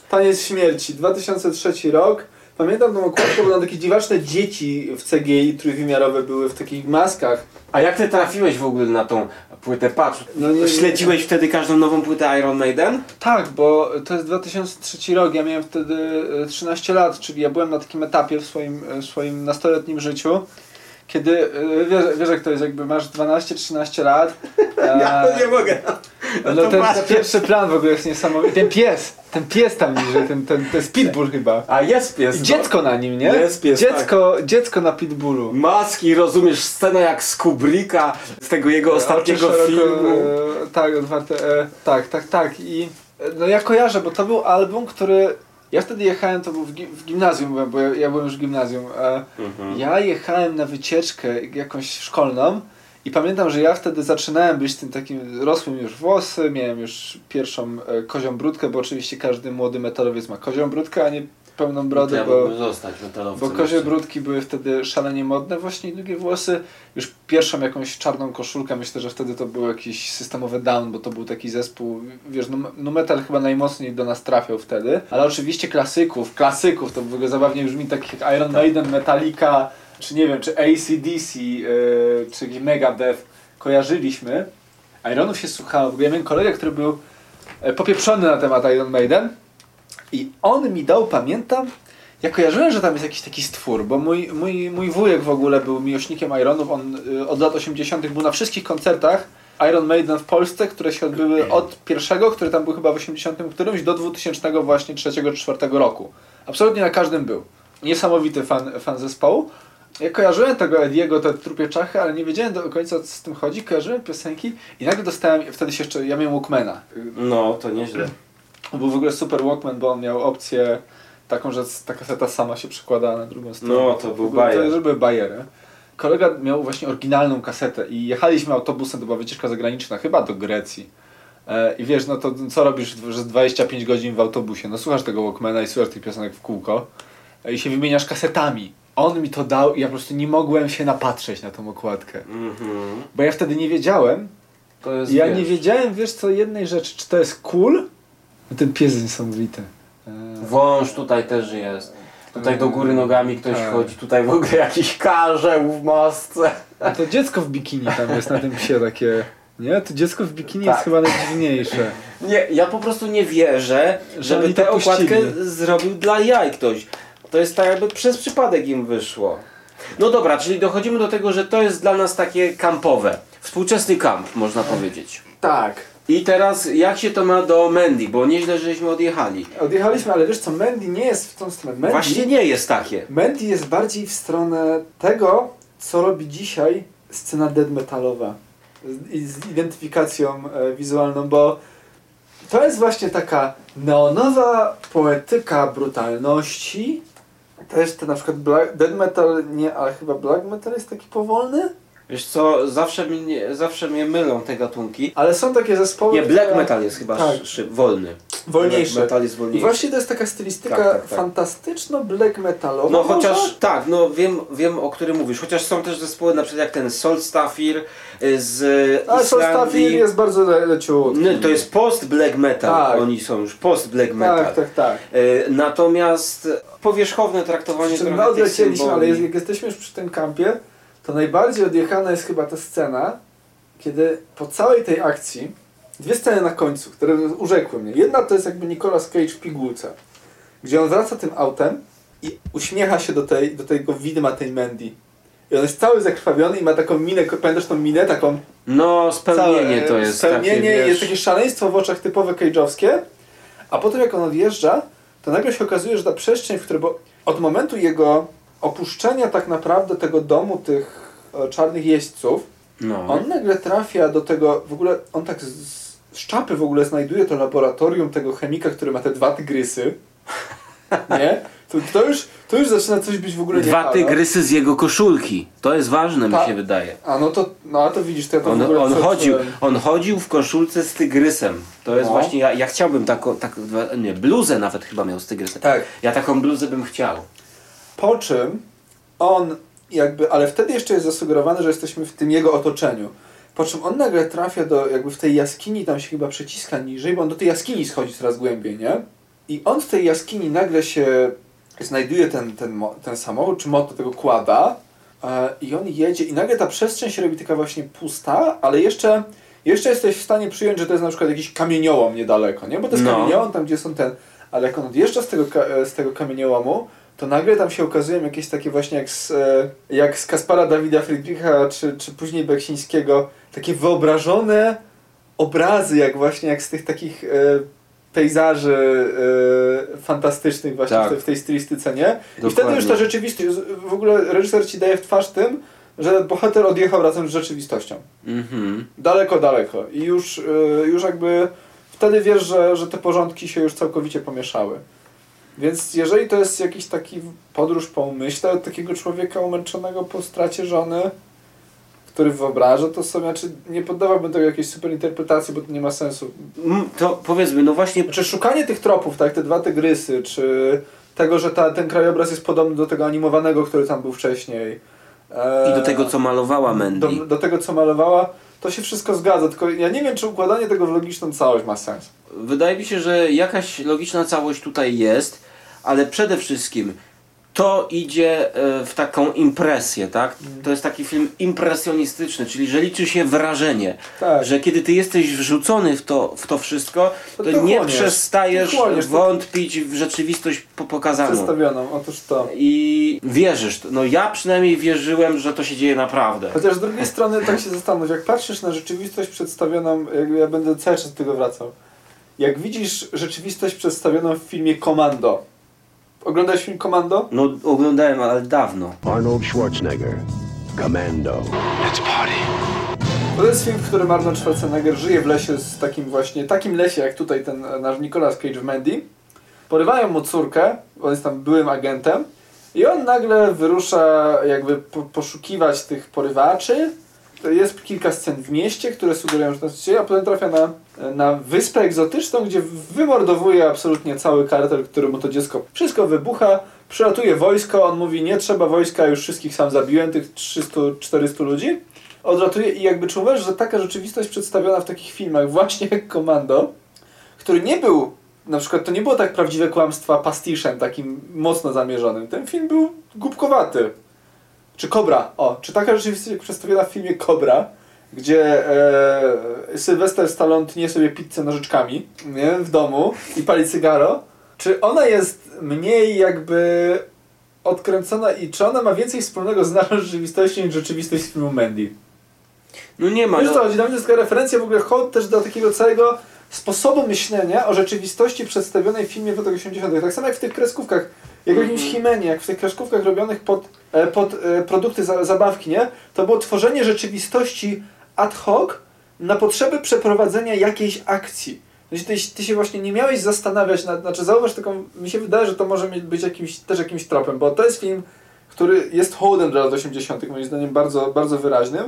Taniec śmierci, dwa tysiące trzeci rok. Pamiętam tą okładkę, bo tam takie dziwaczne dzieci w C G I trójwymiarowe były w takich maskach. A jak ty trafiłeś w ogóle na tą płytę? Patrz, no nie, śledziłeś nie. wtedy każdą nową płytę Iron Maiden? Tak, bo to jest dwa tysiące trzeci rok, ja miałem wtedy trzynaście lat, czyli ja byłem na takim etapie w swoim, w swoim nastoletnim życiu. Kiedy, wiesz, wiesz jak to jest, jakby masz dwanaście trzynaście lat. Ja to nie mogę. No, no to ten, ten pierwszy plan w ogóle jest niesamowity. Ten pies, ten pies tam niżej, ten, ten, ten pitbull chyba. A jest pies. I dziecko na nim, nie? Jest pies, dziecko, tak. Dziecko na pitbullu. Maski, rozumiesz, scena jak z Kubricka, z tego jego ostatniego szeroko, filmu. E, tak, otwarte, e, tak, tak, tak. I no ja kojarzę, bo to był album, który... Ja wtedy jechałem, to był w, gi w gimnazjum, bo ja, ja byłem już w gimnazjum. E, mhm. Ja jechałem na wycieczkę jakąś szkolną i pamiętam, że ja wtedy zaczynałem być tym takim rosłym już włosy, miałem już pierwszą e, kozią brudkę, bo oczywiście każdy młody metalowiec ma kozią brudkę, a nie pełną brodę, ja bo, zostać bo kozie brudki były wtedy szalenie modne właśnie i długie włosy. Już pierwszą jakąś czarną koszulkę, myślę, że wtedy to był jakiś systemowy Down, bo to był taki zespół, wiesz, nu, nu metal chyba najmocniej do nas trafiał wtedy, ale oczywiście klasyków, klasyków, to w ogóle zabawnie brzmi, takich jak Iron Maiden, Metallica, czy nie wiem, czy A C D C, yy, czy Megadeth, kojarzyliśmy. Ironów się słuchało, w ogóle ja miałem kolegę, który był popieprzony na temat Iron Maiden, i on mi dał, pamiętam, ja kojarzyłem, że tam jest jakiś taki stwór, bo mój, mój, mój wujek w ogóle był miłośnikiem Ironów, on y, od lat osiemdziesiątych był na wszystkich koncertach Iron Maiden w Polsce, które się odbyły od pierwszego, który tam był chyba w osiemdziesiątym którymś, do dwutysięcznego właśnie trzeciego czy czwartego roku. Absolutnie na każdym był. Niesamowity fan, fan zespołu. Ja kojarzyłem tego Ediego, te trupie czachy, ale nie wiedziałem do końca, co z tym chodzi, kojarzyłem piosenki i nagle dostałem, wtedy się jeszcze, ja miałem Walkmana. No, to nieźle. Był w ogóle super Walkman, bo on miał opcję taką, że ta kaseta sama się przekładała na drugą stronę. No, to był bajer. To były bajery. Kolega miał właśnie oryginalną kasetę i jechaliśmy autobusem, to była wycieczka zagraniczna, chyba do Grecji. E, I wiesz, no to co robisz, że dwadzieścia pięć godzin w autobusie? No słuchasz tego Walkmana i słuchasz tych piosenek w kółko e, i się wymieniasz kasetami. On mi to dał i ja po prostu nie mogłem się napatrzeć na tą okładkę. Mm-hmm. Bo ja wtedy nie wiedziałem. To jest, ja wiesz. nie wiedziałem, wiesz co, jednej rzeczy, czy to jest cool? Ten pies jest niesamowity. Wąż tutaj też jest. Tutaj do góry nogami ktoś tak. chodzi, tutaj w ogóle jakiś karzeł w masce. A to dziecko w bikini tam jest na tym psie takie... Nie, to dziecko w bikini tak. jest chyba najdziwniejsze. Nie, ja po prostu nie wierzę, żeby tę okładkę zrobił dla jaj ktoś. To jest tak jakby przez przypadek im wyszło. No dobra, czyli dochodzimy do tego, że to jest dla nas takie kampowe. Współczesny kamp, można powiedzieć. Tak. I teraz jak się to ma do Mandy, bo nieźle, żeśmy odjechali. Odjechaliśmy, ale wiesz co, Mandy nie jest w tą stronę. Mandy, właśnie nie jest takie. Mandy jest bardziej w stronę tego, co robi dzisiaj scena dead metalowa. Z, z identyfikacją e, wizualną, bo to jest właśnie taka neonowa poetyka brutalności. Też ten na przykład black, dead metal, nie, ale chyba black metal jest taki powolny. Wiesz co, zawsze mnie, zawsze mnie mylą te gatunki. Ale są takie zespoły... Nie, black które... metal jest chyba tak. szy, wolny. Wolniejszy. Black metal jest wolniejszy. I właśnie to jest taka stylistyka tak, tak, tak. fantastyczno-black metalowa. No chociaż, może? tak, no wiem, wiem o którym mówisz. Chociaż są też zespoły na przykład jak ten Solstafir z Ale Islandii. Solstafir jest bardzo le leciutki. No, to jest post-black metal. Tak. Oni są już post-black metal. Tak, tak, tak. E, natomiast powierzchowne traktowanie... Czyli my odlecieliśmy, ale jak jesteśmy już przy tym kampie, to najbardziej odjechana jest chyba ta scena, kiedy po całej tej akcji, dwie sceny na końcu, które urzekły mnie. Jedna to jest jakby Nicolas Cage w pigułce, gdzie on wraca tym autem i uśmiecha się do, tej, do tego widma tej Mandy. I on jest cały zakrwawiony i ma taką minę, pamiętasz tą minę taką... No, spełnienie całe, to jest spełnienie, takie, wiesz... jest takie szaleństwo w oczach typowe cage'owskie, a potem jak on odjeżdża, to nagle się okazuje, że ta przestrzeń, w której... Bo od momentu jego opuszczenia tak naprawdę tego domu tych czarnych jeźdźców, no. On nagle trafia do tego, w ogóle on tak z, z czapy w ogóle znajduje to laboratorium tego chemika, który ma te dwa tygrysy. Nie? To, to, już, to już zaczyna coś być w ogóle niepala. Dwa tygrysy z jego koszulki. To jest ważne, Ta, mi się wydaje. A no to, no a to widzisz, to ja to on, w ogóle... On chodził, on chodził w koszulce z tygrysem. To jest no. właśnie, ja, ja chciałbym taką, tak, nie, bluzę nawet chyba miał z tygrysem. Tak. Ja taką bluzę bym chciał. Po czym on jakby, ale wtedy jeszcze jest zasugerowane, że jesteśmy w tym jego otoczeniu. Po czym on nagle trafia do, jakby w tej jaskini, tam się chyba przeciska niżej, bo on do tej jaskini schodzi coraz głębiej, nie? I on w tej jaskini nagle się znajduje ten, ten, ten samochód, czy moto tego kłada yy, i on jedzie i nagle ta przestrzeń się robi taka właśnie pusta, ale jeszcze, jeszcze jesteś w stanie przyjąć, że to jest na przykład jakiś kamieniołom niedaleko, nie? Bo to jest no. kamieniołom tam, gdzie są ten... Ale jak on odjeżdża z tego, z tego kamieniołomu, to nagle tam się okazują jakieś takie właśnie jak z, jak z Kaspara Dawida Friedricha, czy, czy później Beksińskiego, takie wyobrażone obrazy, jak właśnie jak z tych takich... Yy, pejzaży y, fantastycznych właśnie tak. w, te, w tej stylistyce, nie? Dokładnie. I wtedy już ta rzeczywistość, w ogóle reżyser ci daje w twarz tym, że bohater odjechał razem z rzeczywistością. Mm-hmm. Daleko, daleko. I już, y, już jakby wtedy wiesz, że, że te porządki się już całkowicie pomieszały. Więc jeżeli to jest jakiś taki podróż po umyśle od takiego człowieka umęczonego po stracie żony, który wyobraża to sobie, znaczy nie poddawałbym tego jakiejś super interpretacji, bo to nie ma sensu. To powiedzmy, no właśnie... Czy znaczy, szukanie tych tropów, tak, te dwa tygrysy, czy tego, że ta, ten krajobraz jest podobny do tego animowanego, który tam był wcześniej. E... I do tego, co malowała Mandy. Do, do tego, co malowała, to się wszystko zgadza, tylko ja nie wiem, czy układanie tego w logiczną całość ma sens. Wydaje mi się, że jakaś logiczna całość tutaj jest, ale przede wszystkim... To idzie w taką impresję, tak? To jest taki film impresjonistyczny, czyli że liczy się wrażenie, tak. Że kiedy ty jesteś wrzucony w to, w to wszystko, to, to nie chłoniesz, przestajesz chłoniesz, wątpić w rzeczywistość pokazaną. Przedstawioną, otóż to. I wierzysz. No ja przynajmniej wierzyłem, że to się dzieje naprawdę. Chociaż z drugiej strony tak się zastanów, jak patrzysz na rzeczywistość przedstawioną, jakby ja będę cały czas do tego wracał. Jak widzisz rzeczywistość przedstawioną w filmie Commando. Oglądasz film Commando? No, oglądałem, ale dawno. Arnold Schwarzenegger, Commando. Let's party. To jest film, w którym Arnold Schwarzenegger żyje w lesie z takim właśnie, takim lesie jak tutaj ten nasz Nicolas Cage w Mandy. Porywają mu córkę, on jest tam byłym agentem i on nagle wyrusza jakby po, poszukiwać tych porywaczy. Jest kilka scen w mieście, które sugerują, że to jest dzieje, a potem trafia na, na wyspę egzotyczną, gdzie wymordowuje absolutnie cały kartel, któremu to dziecko wszystko wybucha, przylatuje wojsko, on mówi nie trzeba wojska, już wszystkich sam zabiłem, tych trzystu czterystu ludzi. Odlatuje i jakby czuwasz, że taka rzeczywistość przedstawiona w takich filmach właśnie jak Commando, który nie był, na przykład to nie było tak prawdziwe kłamstwa pastiszem takim mocno zamierzonym, ten film był głupkowaty. Czy Cobra, o, czy taka rzeczywistość przedstawiona w filmie Cobra, gdzie e, Sylwester Stallone tnie sobie pizzę nożyczkami, nie, w domu i pali cygaro, czy ona jest mniej jakby odkręcona i czy ona ma więcej wspólnego z naszą rzeczywistością niż rzeczywistość z filmu Mandy? No nie ma. Wiesz co chodzi, dla mnie to jest taka referencja w ogóle hołd też do takiego całego sposobu myślenia o rzeczywistości przedstawionej w filmie w latach osiemdziesiątych. Tak samo jak w tych kreskówkach, jak w jakimś He-Manie, jak w tych kreskówkach robionych pod, pod produkty za, zabawki, nie? To było tworzenie rzeczywistości ad hoc na potrzeby przeprowadzenia jakiejś akcji. Znaczy, ty, ty się właśnie nie miałeś zastanawiać, nad, znaczy zauważ taką, mi się wydaje, że to może być jakimś, też jakimś tropem, bo to jest film, który jest hołdem dla lat osiemdziesiątych, moim zdaniem bardzo, bardzo wyraźnym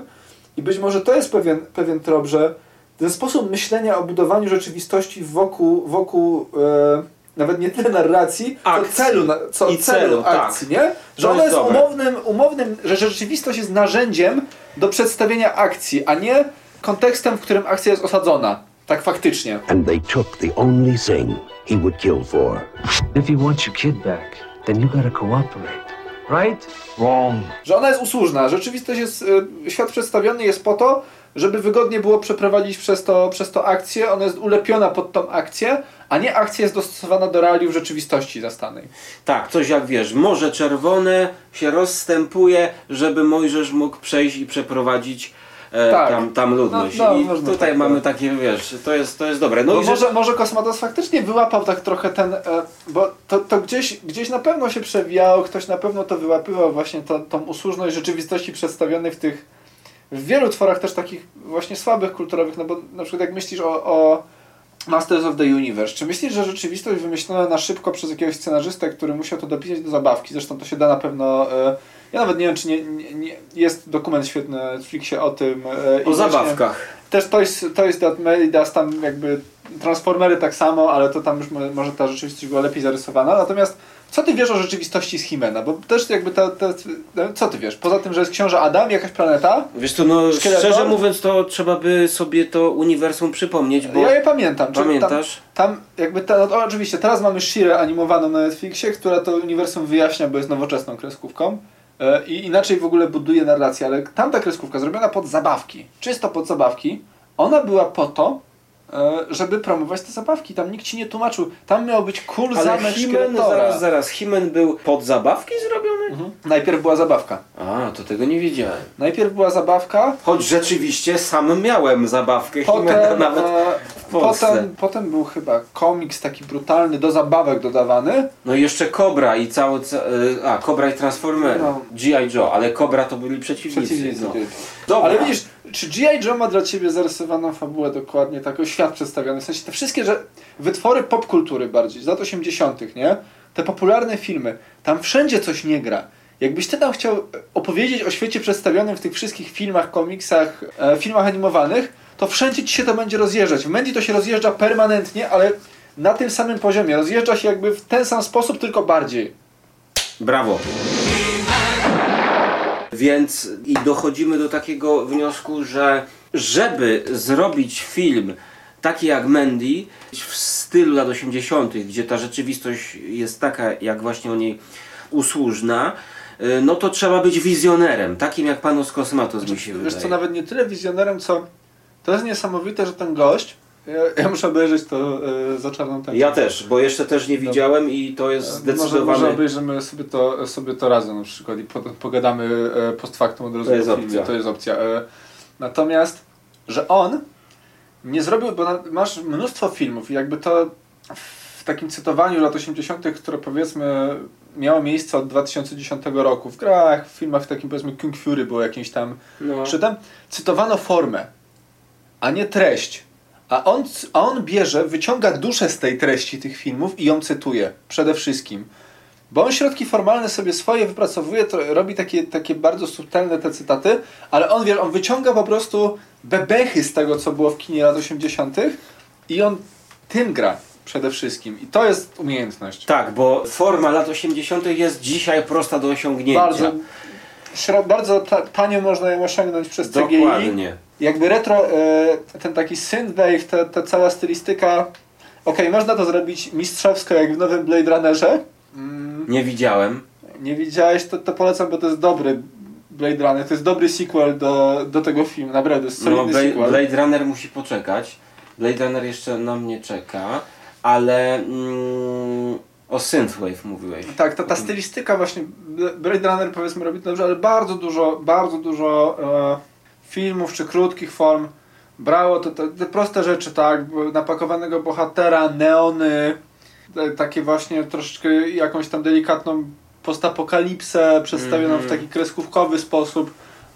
i być może to jest pewien, pewien trop, że ten sposób myślenia o budowaniu rzeczywistości wokół, wokół e, nawet nie tyle narracji, akcji. co celu, co I celu, celu akcji, tak. Nie? Że ona jest, jest umownym, umownym, że rzeczywistość jest narzędziem do przedstawienia akcji, a nie kontekstem, w którym akcja jest osadzona. Tak faktycznie. And they took the only thing he would kill for. If you want your kid back, then you gotta cooperate. Right? Wrong. Że ona jest usłużna. Rzeczywistość jest, świat przedstawiony jest po to, żeby wygodnie było przeprowadzić przez to, przez to akcję, ona jest ulepiona pod tą akcję, a nie akcja jest dostosowana do realiów rzeczywistości zastanej. Tak, coś jak wiesz, Morze Czerwone się rozstępuje, żeby Mojżesz mógł przejść i przeprowadzić E, tak. tam, tam ludność. No, no, I można, tutaj tak, mamy tak. takie, wiesz, to jest, to jest dobre. No i może, że... może Kosmatos faktycznie wyłapał tak trochę ten, e, bo to, to gdzieś, gdzieś na pewno się przewijało, ktoś na pewno to wyłapywał, właśnie to, tą usłużność rzeczywistości przedstawionej w tych, w wielu tworach też takich właśnie słabych kulturowych, no bo na przykład jak myślisz o, o Masters of the Universe, czy myślisz, że rzeczywistość wymyślona na szybko przez jakiegoś scenarzystę, który musiał to dopisać do zabawki, zresztą to się da na pewno... E, Ja nawet nie wiem, czy nie, nie, nie jest dokument świetny na Netflixie o tym. E, o zabawkach. Też Toys, Toys That Made Us, tam jakby Transformery tak samo, ale to tam już może ta rzeczywistość była lepiej zarysowana. Natomiast co ty wiesz o rzeczywistości z He-Mana? Bo też jakby ta, ta, co ty wiesz? Poza tym, że jest Książę Adam, jakaś planeta? Wiesz co, no szkieleton? Szczerze mówiąc, to trzeba by sobie to uniwersum przypomnieć, bo... Ja je pamiętam. Pamiętasz? Tam, tam jakby, ta, no, oczywiście teraz mamy She-Ra animowaną na Netflixie, która to uniwersum wyjaśnia, bo jest nowoczesną kreskówką. I inaczej w ogóle buduje narrację, ale tamta kreskówka zrobiona pod zabawki, czysto pod zabawki, ona była po to, żeby promować te zabawki. Tam nikt ci nie tłumaczył. Tam miał być cool zamęż szkieletora. Zaraz, zaraz. He-Man był pod zabawki zrobiony? Mhm. Najpierw była zabawka. A, to tego nie wiedziałem. Najpierw była zabawka. Choć rzeczywiście sam miałem zabawkę He-Mana nawet w Polsce. Potem, potem był chyba komiks taki brutalny, do zabawek dodawany. No i jeszcze Cobra i cały... A, Cobra i Transformery. No. G I Joe, ale Cobra to byli przeciwnicy. przeciwnicy no. Dobra. Ale widzisz, czy G I Joe ma dla ciebie zarysowaną fabułę dokładnie, taką świat przedstawiony, w sensie te wszystkie że wytwory popkultury bardziej, z lat osiemdziesiątych, nie? Te popularne filmy, tam wszędzie coś nie gra. Jakbyś ty tam chciał opowiedzieć o świecie przedstawionym w tych wszystkich filmach, komiksach, e, filmach animowanych, to wszędzie ci się to będzie rozjeżdżać. W Mandy to się rozjeżdża permanentnie, ale na tym samym poziomie. Rozjeżdża się jakby w ten sam sposób, tylko bardziej. Brawo. Więc i dochodzimy do takiego wniosku, że żeby zrobić film taki jak Mandy w stylu lat osiemdziesiątych, gdzie ta rzeczywistość jest taka, jak właśnie o niej usłużna, no to trzeba być wizjonerem, takim jak Panos Kosmatos, znaczy, mi się wiesz wydaje. Wiesz co, nawet nie tyle wizjonerem, co to jest niesamowite, że ten gość, ja, ja muszę obejrzeć to yy, za czarną tęczą. Ja też, bo jeszcze też nie widziałem. Dobra. I to jest zdecydowanie... Może, może obejrzymy sobie to, sobie to razem na przykład i po, pogadamy post factum od razu. To jest opcja. To jest opcja. Yy, natomiast, że on nie zrobił, bo na, masz mnóstwo filmów i jakby to w takim cytowaniu lat osiemdziesiątych, które powiedzmy miało miejsce od dwa tysiące dziesiątego roku w grach, w filmach takim powiedzmy Kung Fury było jakimś tam, no. Czy tam cytowano formę, a nie treść. A on, a on bierze, wyciąga duszę z tej treści tych filmów i ją cytuje przede wszystkim. Bo on środki formalne sobie swoje wypracowuje, to robi takie, takie bardzo subtelne te cytaty, ale on, wiesz, on wyciąga po prostu bebechy z tego, co było w kinie lat osiemdziesiątych i on tym gra przede wszystkim. I to jest umiejętność. Tak, bo forma lat osiemdziesiątych jest dzisiaj prosta do osiągnięcia. Bardzo, bardzo tanio można ją osiągnąć przez C G I. Dokładnie. Jakby retro, ten taki synthwave, ta, ta cała stylistyka, okej, można to zrobić mistrzowsko jak w nowym Blade Runnerze. Nie widziałem. Nie widziałeś, to, to polecam, bo to jest dobry Blade Runner, to jest dobry sequel do, do tego filmu, naprawdę, jest solidny no, Blade, sequel. Blade Runner musi poczekać, Blade Runner jeszcze na mnie czeka, ale mm, o synthwave mówiłeś. Tak, ta, ta stylistyka właśnie, Blade Runner powiedzmy robi to dobrze, ale bardzo dużo, bardzo dużo e, filmów czy krótkich form brało te, te, te proste rzeczy, tak, napakowanego bohatera, neony, takie właśnie troszeczkę jakąś tam delikatną postapokalipsę przedstawioną mm -hmm. w taki kreskówkowy sposób.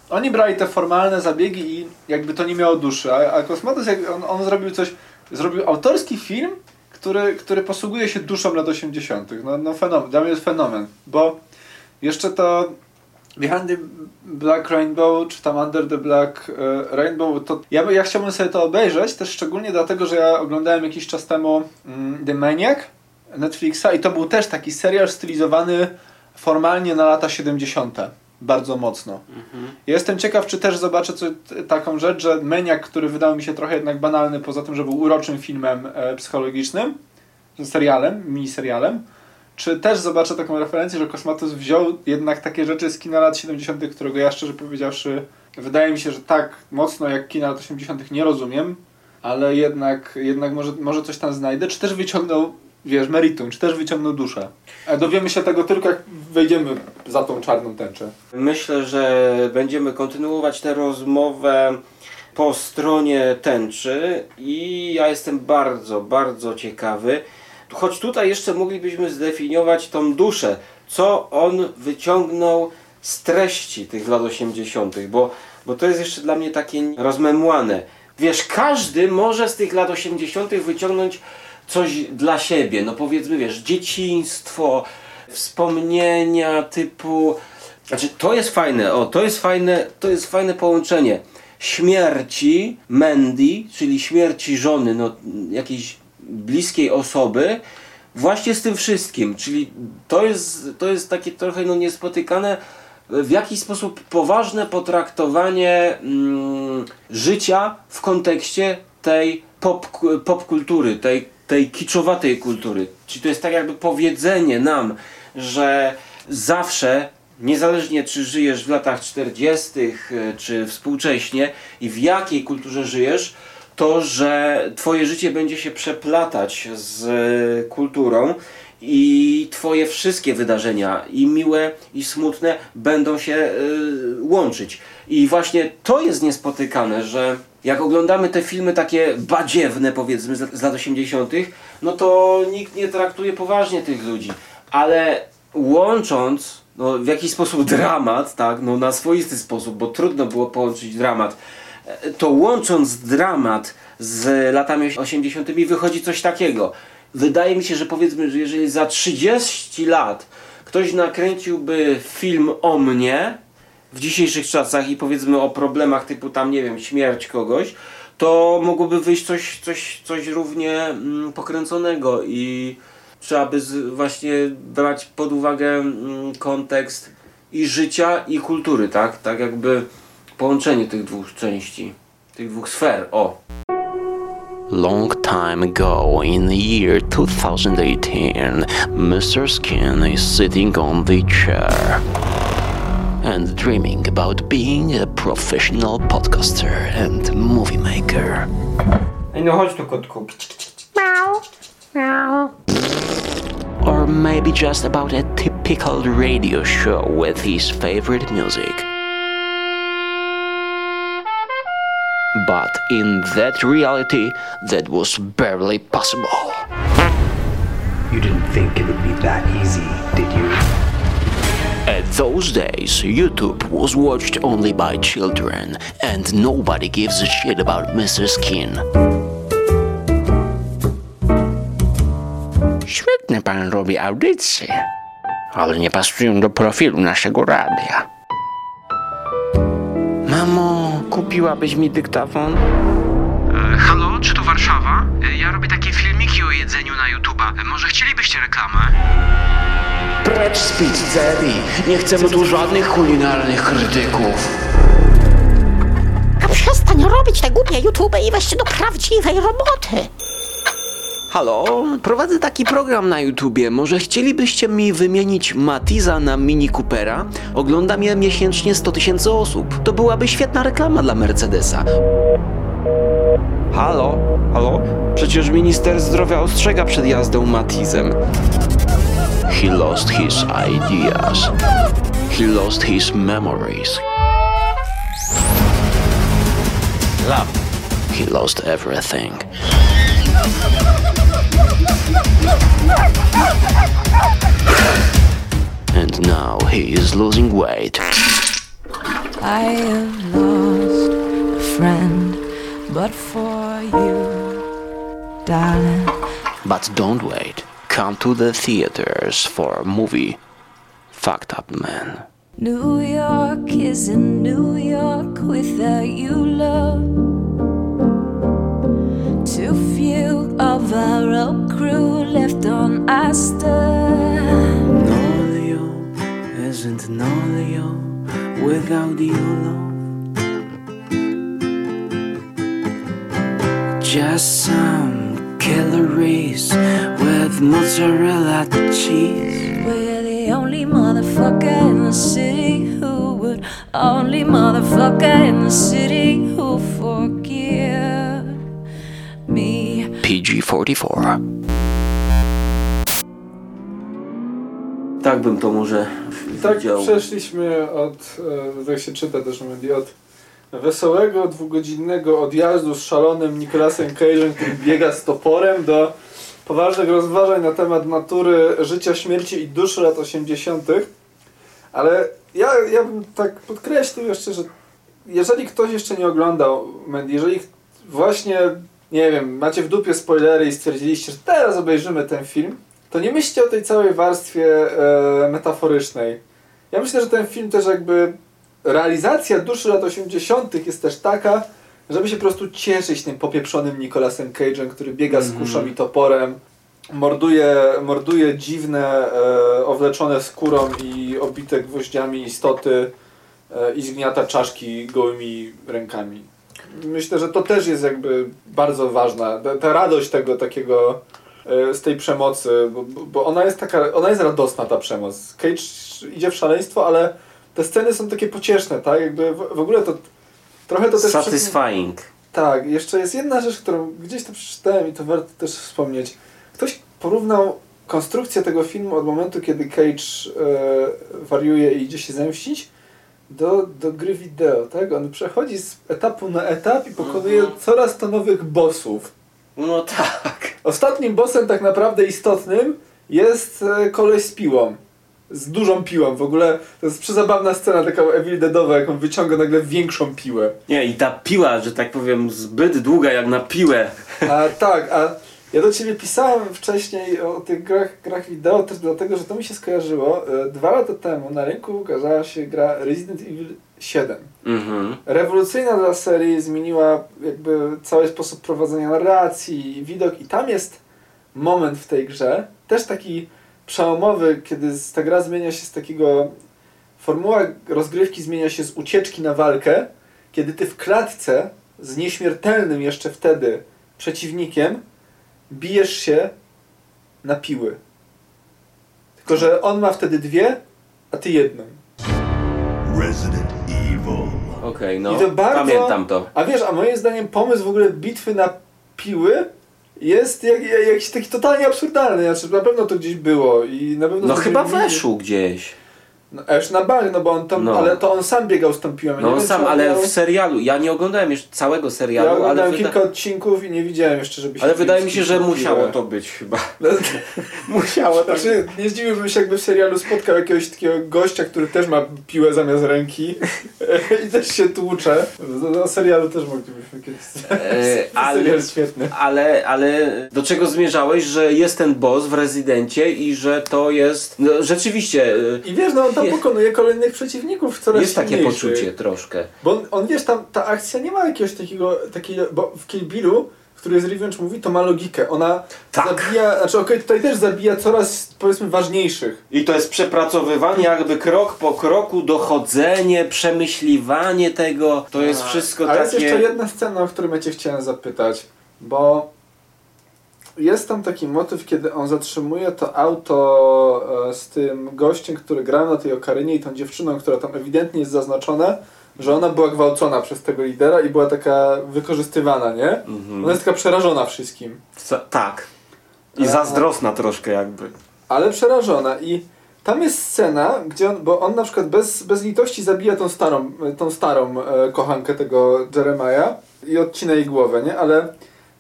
Oni brali te formalne zabiegi i jakby to nie miało duszy, a, a Kosmatos on, on zrobił coś, zrobił autorski film, który, który posługuje się duszą lat osiemdziesiątych. No, no fenomen, dla mnie jest fenomen, bo jeszcze to Behind the Black Rainbow, czy tam Under the Black e, Rainbow, to ja, ja chciałbym sobie to obejrzeć, też szczególnie dlatego, że ja oglądałem jakiś czas temu mm, The Maniac Netflixa i to był też taki serial stylizowany formalnie na lata siedemdziesiąte. Bardzo mocno. Mhm. Ja jestem ciekaw, czy też zobaczę co, taką rzecz, że Maniac, który wydał mi się trochę jednak banalny, poza tym, że był uroczym filmem e, psychologicznym, serialem, miniserialem, czy też zobaczę taką referencję, że Kosmatos wziął jednak takie rzeczy z kina lat siedemdziesiątych, którego ja szczerze powiedziawszy Wydaje mi się, że tak mocno jak kina lat osiemdziesiątych nie rozumiem, ale jednak, jednak może, może coś tam znajdę, czy też wyciągnął, wiesz, meritum, czy też wyciągnął duszę. A dowiemy się tego tylko, jak wejdziemy za tą czarną tęczę. Myślę, że będziemy kontynuować tę rozmowę po stronie tęczy i ja jestem bardzo, bardzo ciekawy. Choć tutaj jeszcze moglibyśmy zdefiniować tą duszę, co on wyciągnął z treści tych lat osiemdziesiątych, bo, bo to jest jeszcze dla mnie takie rozmemłane. Wiesz, każdy może z tych lat osiemdziesiątych wyciągnąć coś dla siebie, no powiedzmy, wiesz, dzieciństwo, wspomnienia typu... Znaczy, to jest fajne, o, to jest fajne, to jest fajne połączenie. Śmierci Mandy, czyli śmierci żony, no, jakiejś bliskiej osoby, właśnie z tym wszystkim, czyli to jest, to jest takie trochę no, niespotykane, w jakiś sposób poważne potraktowanie mm, życia w kontekście tej pop, pop kultury, tej, tej kiczowatej kultury. Czyli to jest tak jakby powiedzenie nam, że zawsze, niezależnie czy żyjesz w latach czterdziestych czy współcześnie i w jakiej kulturze żyjesz, to, że twoje życie będzie się przeplatać z kulturą i twoje wszystkie wydarzenia, i miłe, i smutne, będą się y, łączyć. I właśnie to jest niespotykane, że jak oglądamy te filmy takie badziewne, powiedzmy, z, z lat osiemdziesiątych, no to nikt nie traktuje poważnie tych ludzi. Ale łącząc no, w jakiś sposób dramat, tak, no, na swoisty sposób, bo trudno było połączyć dramat, to łącząc dramat z latami osiemdziesiątymi wychodzi coś takiego. Wydaje mi się, że powiedzmy, że jeżeli za trzydzieści lat ktoś nakręciłby film o mnie w dzisiejszych czasach i powiedzmy o problemach typu tam, nie wiem, śmierć kogoś, to mogłoby wyjść coś, coś, coś równie mm, pokręconego i trzeba by z, właśnie brać pod uwagę mm, kontekst i życia, i kultury, tak? Tak jakby połączenie tych dwóch części, tych dwóch sfer, o. Long time ago, in the year two thousand eighteen, mister Skin is sitting on the chair and dreaming about being a professional podcaster and movie maker. Ej, no chodź tu, kotku. Or maybe just about a typical radio show with his favorite music. But in that reality, that was barely possible. You didn't think it would be that easy, did you? At those days, YouTube was watched only by children, and nobody gives a shit about mister Skin. Świetnie pan robi audycję, ale nie pasują do profilu naszego radia. Mamo, kupiłabyś mi dyktafon? E, halo, czy to Warszawa? E, ja robię takie filmiki o jedzeniu na YouTube'a. E, może chcielibyście reklamę? Precz z pizzerii! Nie chcemy tu żadnych kulinarnych krytyków. A przestań robić te głupie YouTube i weź się do prawdziwej roboty. Halo, prowadzę taki program na YouTubie. Może chcielibyście mi wymienić Matiza na Mini Coopera? Oglądam je miesięcznie sto tysięcy osób. To byłaby świetna reklama dla Mercedesa. Halo, halo? Przecież minister zdrowia ostrzega przed jazdą Matizem. He lost his ideas. He lost his memories. Love. He lost everything. And now he is losing weight. I have lost a friend, but for you, darling. But don't wait. Come to the theaters for a movie, Fucked Up Man. New York isn't New York without you, love. Too few of our old crew left on our star. No Leo isn't no Leo without you, love. Just some calories with mozzarella cheese. We're the only motherfucker in the city who would but only motherfucker in the city who forgive me. P G czterdzieści cztery. Tak bym to może tak widział. Przeszliśmy od, jak się czyta też na Mandy, od wesołego, dwugodzinnego odjazdu z szalonym Nicolasem Cage'em, który biega z toporem, do poważnych rozważań na temat natury, życia, śmierci i duszy lat osiemdziesiątych. Ale ja, ja bym tak podkreślił jeszcze, że jeżeli ktoś jeszcze nie oglądał Mandy, jeżeli właśnie, nie wiem, macie w dupie spoilery i stwierdziliście, że teraz obejrzymy ten film, to nie myślcie o tej całej warstwie e, metaforycznej. Ja myślę, że ten film też jakby... Realizacja duszy lat osiemdziesiątych jest też taka, żeby się po prostu cieszyć tym popieprzonym Nicolasem Cage'em, który biega z kuszą i toporem, morduje, morduje dziwne, e, owleczone skórą i obite gwoździami istoty e, i zgniata czaszki gołymi rękami. Myślę, że to też jest jakby bardzo ważna, ta, ta radość tego takiego... z tej przemocy, bo, bo ona jest taka, ona jest radosna, ta przemoc. Cage idzie w szaleństwo, ale te sceny są takie pocieszne, tak? Jakby w, w ogóle to trochę to też... Satisfying. Przy... Tak, jeszcze jest jedna rzecz, którą gdzieś to przeczytałem i to warto też wspomnieć. Ktoś porównał konstrukcję tego filmu od momentu, kiedy Cage e, wariuje i idzie się zemścić, do, do gry wideo, tak? On przechodzi z etapu na etap i pokonuje mm-hmm. coraz to nowych bossów. No tak. Ostatnim bossem tak naprawdę istotnym jest koleś z piłą. Z dużą piłą. W ogóle to jest przezabawna scena, taka Evil Deadowa, jak on wyciąga nagle większą piłę. Nie, i ta piła, że tak powiem, zbyt długa jak na piłę. A tak, a ja do ciebie pisałem wcześniej o tych grach, grach wideo też dlatego, że to mi się skojarzyło. Dwa lata temu na rynku ukazała się gra Resident Evil siedem. Mm-hmm. Rewolucyjna dla serii, zmieniła jakby cały sposób prowadzenia narracji, widok i tam jest moment w tej grze, też taki przełomowy, kiedy ta gra zmienia się z takiego... Formuła rozgrywki zmienia się z ucieczki na walkę, kiedy ty w klatce z nieśmiertelnym jeszcze wtedy przeciwnikiem bijesz się na piły. Tylko że on ma wtedy dwie, a ty jedną. Resident Evil. Okej, no. I to bardzo, pamiętam to. A wiesz, a moim zdaniem pomysł w ogóle bitwy na piły jest jak, jak, jakiś taki totalnie absurdalny. Znaczy, na pewno to gdzieś było i na pewno... No chyba w Eszu gdzieś. No Esz na bank, no bo on tam, no. ale to on sam biegał z tą piłą. Ja no on sam, ale miał... w serialu. Ja nie oglądałem jeszcze całego serialu. Ja oglądałem ale wyda... kilka odcinków i nie widziałem jeszcze, żeby się... Ale wydaje mi się, że musiało to być chyba. No, musiało to znaczy, nie zdziwiłbym się, jakby w serialu spotkał jakiegoś takiego gościa, który też ma piłę zamiast ręki i też się tłucze. No serialu też moglibyśmy kiedyś... E, ale, serial świetny. Ale, ale do czego zmierzałeś, że jest ten boss w Rezydencie i że to jest... No rzeczywiście... I wiesz, no tam pokonuje kolejnych przeciwników coraz jest silniejszy. Takie poczucie troszkę. Bo on, on wiesz, tam ta akcja nie ma jakiegoś takiego, takiego bo w Kill Billu, który jest Revenge mówi, to ma logikę. Ona tak. zabija, znaczy okej, okay, tutaj też zabija coraz, powiedzmy, ważniejszych. I to jest przepracowywanie jakby krok po kroku, dochodzenie, przemyśliwanie tego. To jest A, wszystko ale takie... Ale jest jeszcze jedna scena, o której ja cię chciałem zapytać, bo... Jest tam taki motyw, kiedy on zatrzymuje to auto z tym gościem, który grał na tej okarynie i tą dziewczyną, która tam ewidentnie jest zaznaczona, że ona była gwałcona przez tego lidera i była taka wykorzystywana, nie? Mm-hmm. Ona jest taka przerażona wszystkim. Co? Tak. I zazdrosna troszkę jakby. Ale przerażona i tam jest scena, gdzie on, bo on na przykład bez, bez litości zabija tą starą, tą starą kochankę tego Jeremiah i odcina jej głowę, nie? Ale...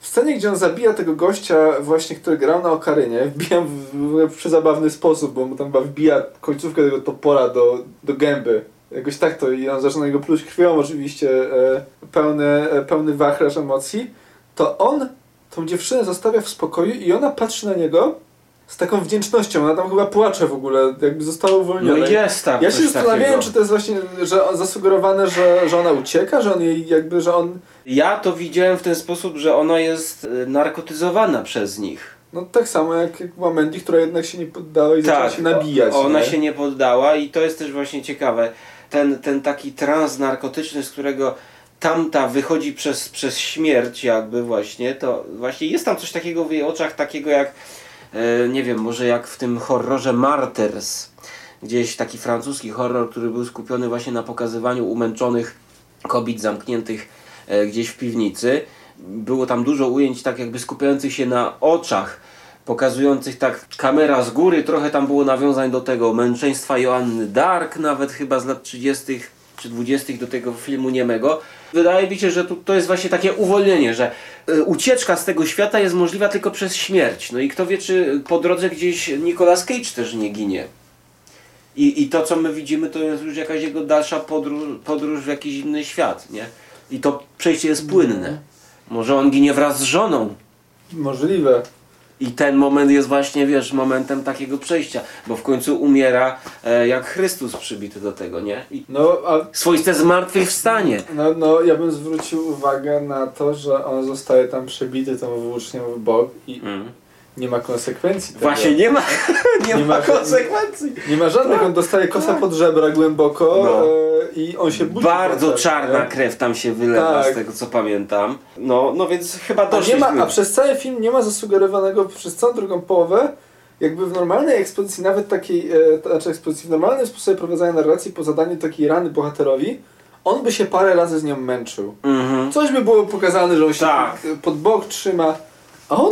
W scenie, gdzie on zabija tego gościa właśnie, który grał na okarynie, wbija w, w, w przezabawny sposób, bo mu tam chyba wbija końcówkę tego topora do, do gęby. Jakoś tak to i on zaczyna jego pluć krwią, oczywiście e, pełny, e, pełny wachlarz emocji. To on tą dziewczynę zostawia w spokoju i ona patrzy na niego z taką wdzięcznością. Ona tam chyba płacze w ogóle, jakby została uwolniona. No jest tam. Ja się zastanawiałem, czy to jest właśnie, że on zasugerowane, że, że ona ucieka, że on jej jakby, że on... Ja to widziałem w ten sposób, że ona jest narkotyzowana przez nich. No tak samo jak, jak była Mandy, która jednak się nie poddała i tak, zaczęła się nabijać. Ona nie? się nie poddała i to jest też właśnie ciekawe. Ten, ten taki trans narkotyczny, z którego tamta wychodzi przez, przez śmierć jakby właśnie, to właśnie jest tam coś takiego w jej oczach, takiego jak, nie wiem, może jak w tym horrorze Martyrs, gdzieś taki francuski horror, który był skupiony właśnie na pokazywaniu umęczonych kobiet zamkniętych gdzieś w piwnicy. Było tam dużo ujęć tak jakby skupiających się na oczach, pokazujących tak kamera z góry, trochę tam było nawiązań do tego męczeństwa Joanny d'Arc, nawet chyba z lat trzydziestych czy dwudziestych, do tego filmu niemego. Wydaje mi się, że to, to jest właśnie takie uwolnienie, że y, ucieczka z tego świata jest możliwa tylko przez śmierć. No i kto wie, czy po drodze gdzieś Nicolas Cage też nie ginie. I, i to, co my widzimy, to jest już jakaś jego dalsza podróż, podróż w jakiś inny świat, nie? I to przejście jest płynne. Może on ginie wraz z żoną. Możliwe. I ten moment jest właśnie, wiesz, momentem takiego przejścia, bo w końcu umiera e, jak Chrystus przybity do tego, nie? I no, a... swoiste zmartwychwstanie. No, no, ja bym zwrócił uwagę na to, że on zostaje tam przebity tą włócznią w bok i mm. nie ma konsekwencji. Tego. Właśnie nie ma, nie, nie ma, ma konsekwencji. Nie, nie ma żadnych, on dostaje kosa pod żebra głęboko no. e, i on się budzi. Bardzo kosa, czarna nie? krew tam się wylewa, tak. Z tego co pamiętam. No, no więc chyba doszliśmy. A, a przez cały film nie ma zasugerowanego, przez całą drugą połowę, jakby w normalnej ekspozycji, nawet takiej, e, znaczy ekspozycji, w normalnym sposobie prowadzenia narracji po zadaniu takiej rany bohaterowi, on by się parę razy z nią męczył. Mm-hmm. Coś by było pokazane, że on się tak. pod bok trzyma. A on,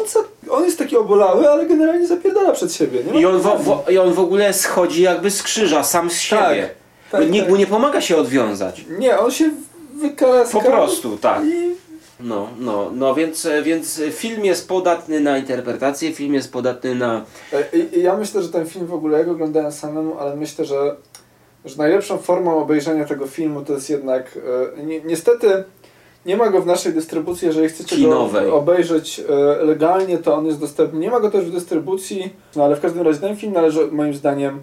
on jest taki obolały, ale generalnie zapierdala przed siebie. Nie? I, on wo, wo, I on w ogóle schodzi jakby z krzyża, sam z siebie. Tak, tak, nikt tak. mu nie pomaga się odwiązać. Nie, on się wykaraskał. Po prostu, tak. I... No, no, no więc, więc film jest podatny na interpretację, film jest podatny na... I, i ja myślę, że ten film w ogóle, ja go oglądałem samemu, ale myślę, że, że najlepszą formą obejrzenia tego filmu to jest jednak... Yy, ni niestety... Nie ma go w naszej dystrybucji, jeżeli chcecie Kinowej. go obejrzeć e, legalnie, to on jest dostępny. Nie ma go też w dystrybucji, no ale w każdym razie ten film należy moim zdaniem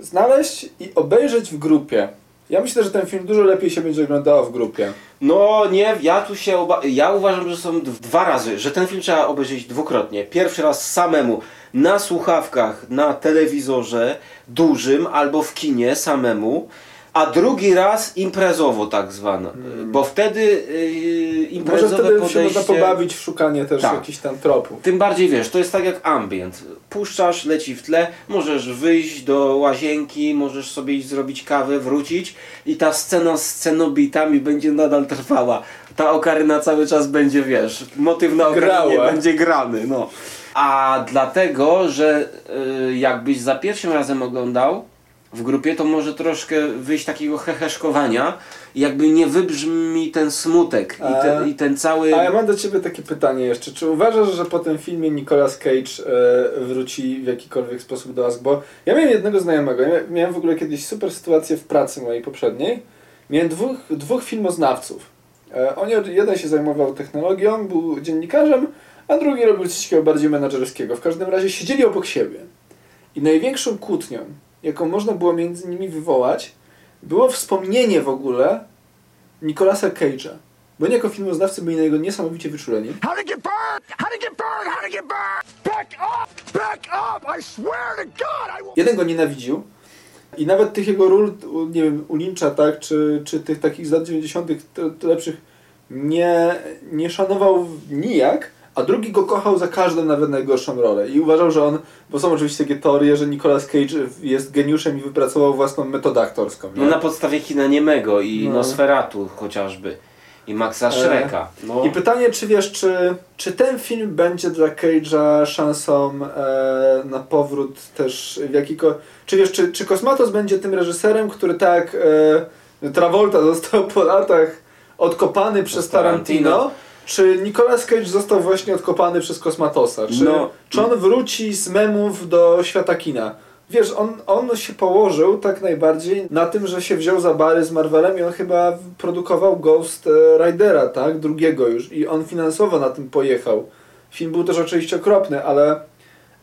znaleźć i obejrzeć w grupie. Ja myślę, że ten film dużo lepiej się będzie oglądało w grupie. No nie, ja tu się oba... ja uważam, że są dwa razy, że ten film trzeba obejrzeć dwukrotnie. Pierwszy raz samemu, na słuchawkach, na telewizorze dużym albo w kinie samemu. A drugi raz imprezowo tak zwane, hmm. bo wtedy yy, imprezowe Może wtedy podejście... się można pobawić w szukanie też tak. jakichś tam tropów. Tym bardziej wiesz, to jest tak jak ambient. Puszczasz, leci w tle, możesz wyjść do łazienki, możesz sobie iść zrobić kawę, wrócić i ta scena z scenobitami będzie nadal trwała. Ta okaryna cały czas będzie, wiesz, motyw na okarynie będzie grany. No. A dlatego, że yy, jakbyś za pierwszym razem oglądał, w grupie to może troszkę wyjść takiego heheszkowania, jakby nie wybrzmi ten smutek i, te, i ten cały... A ja mam do ciebie takie pytanie jeszcze. Czy uważasz, że po tym filmie Nicolas Cage e, wróci w jakikolwiek sposób do nas? Bo ja miałem jednego znajomego, ja miałem w ogóle kiedyś super sytuację w pracy mojej poprzedniej. Miałem dwóch, dwóch filmoznawców. E, on, jeden się zajmował technologią, był dziennikarzem, a drugi robił coś takiego bardziej menadżerskiego. W każdym razie siedzieli obok siebie. I największą kłótnią, jaką można było między nimi wywołać, było wspomnienie w ogóle Nicolasa Cage'a. Bo oni jako filmoznawcy byli na jego niesamowicie wyczuleni. Jeden go nienawidził i nawet tych jego ról, nie wiem, u Lyncha, tak, czy, czy tych takich z lat dziewięćdziesiątych lepszych nie, nie szanował nijak. A drugi go kochał za każdą, nawet najgorszą rolę. I uważał, że on... Bo są oczywiście takie teorie, że Nicolas Cage jest geniuszem i wypracował własną metodę aktorską. Nie? No na podstawie kina niemego i no. Nosferatu chociażby. I Maxa Schrecka. E... No. I pytanie, czy wiesz, czy, czy ten film będzie dla Cage'a szansą e, na powrót też w jakiko... Czy wiesz, czy, czy Kosmatos będzie tym reżyserem, który tak... E, Travolta został po latach odkopany to przez Tarantino. Tarantino. Czy Nicolas Cage został właśnie odkopany przez Kosmatosa? Czy, no. czy on wróci z memów do świata kina? Wiesz, on, on się położył tak najbardziej na tym, że się wziął za bary z Marvelem i on chyba produkował Ghost Ridera, tak? Drugiego już. I on finansowo na tym pojechał. Film był też oczywiście okropny, ale,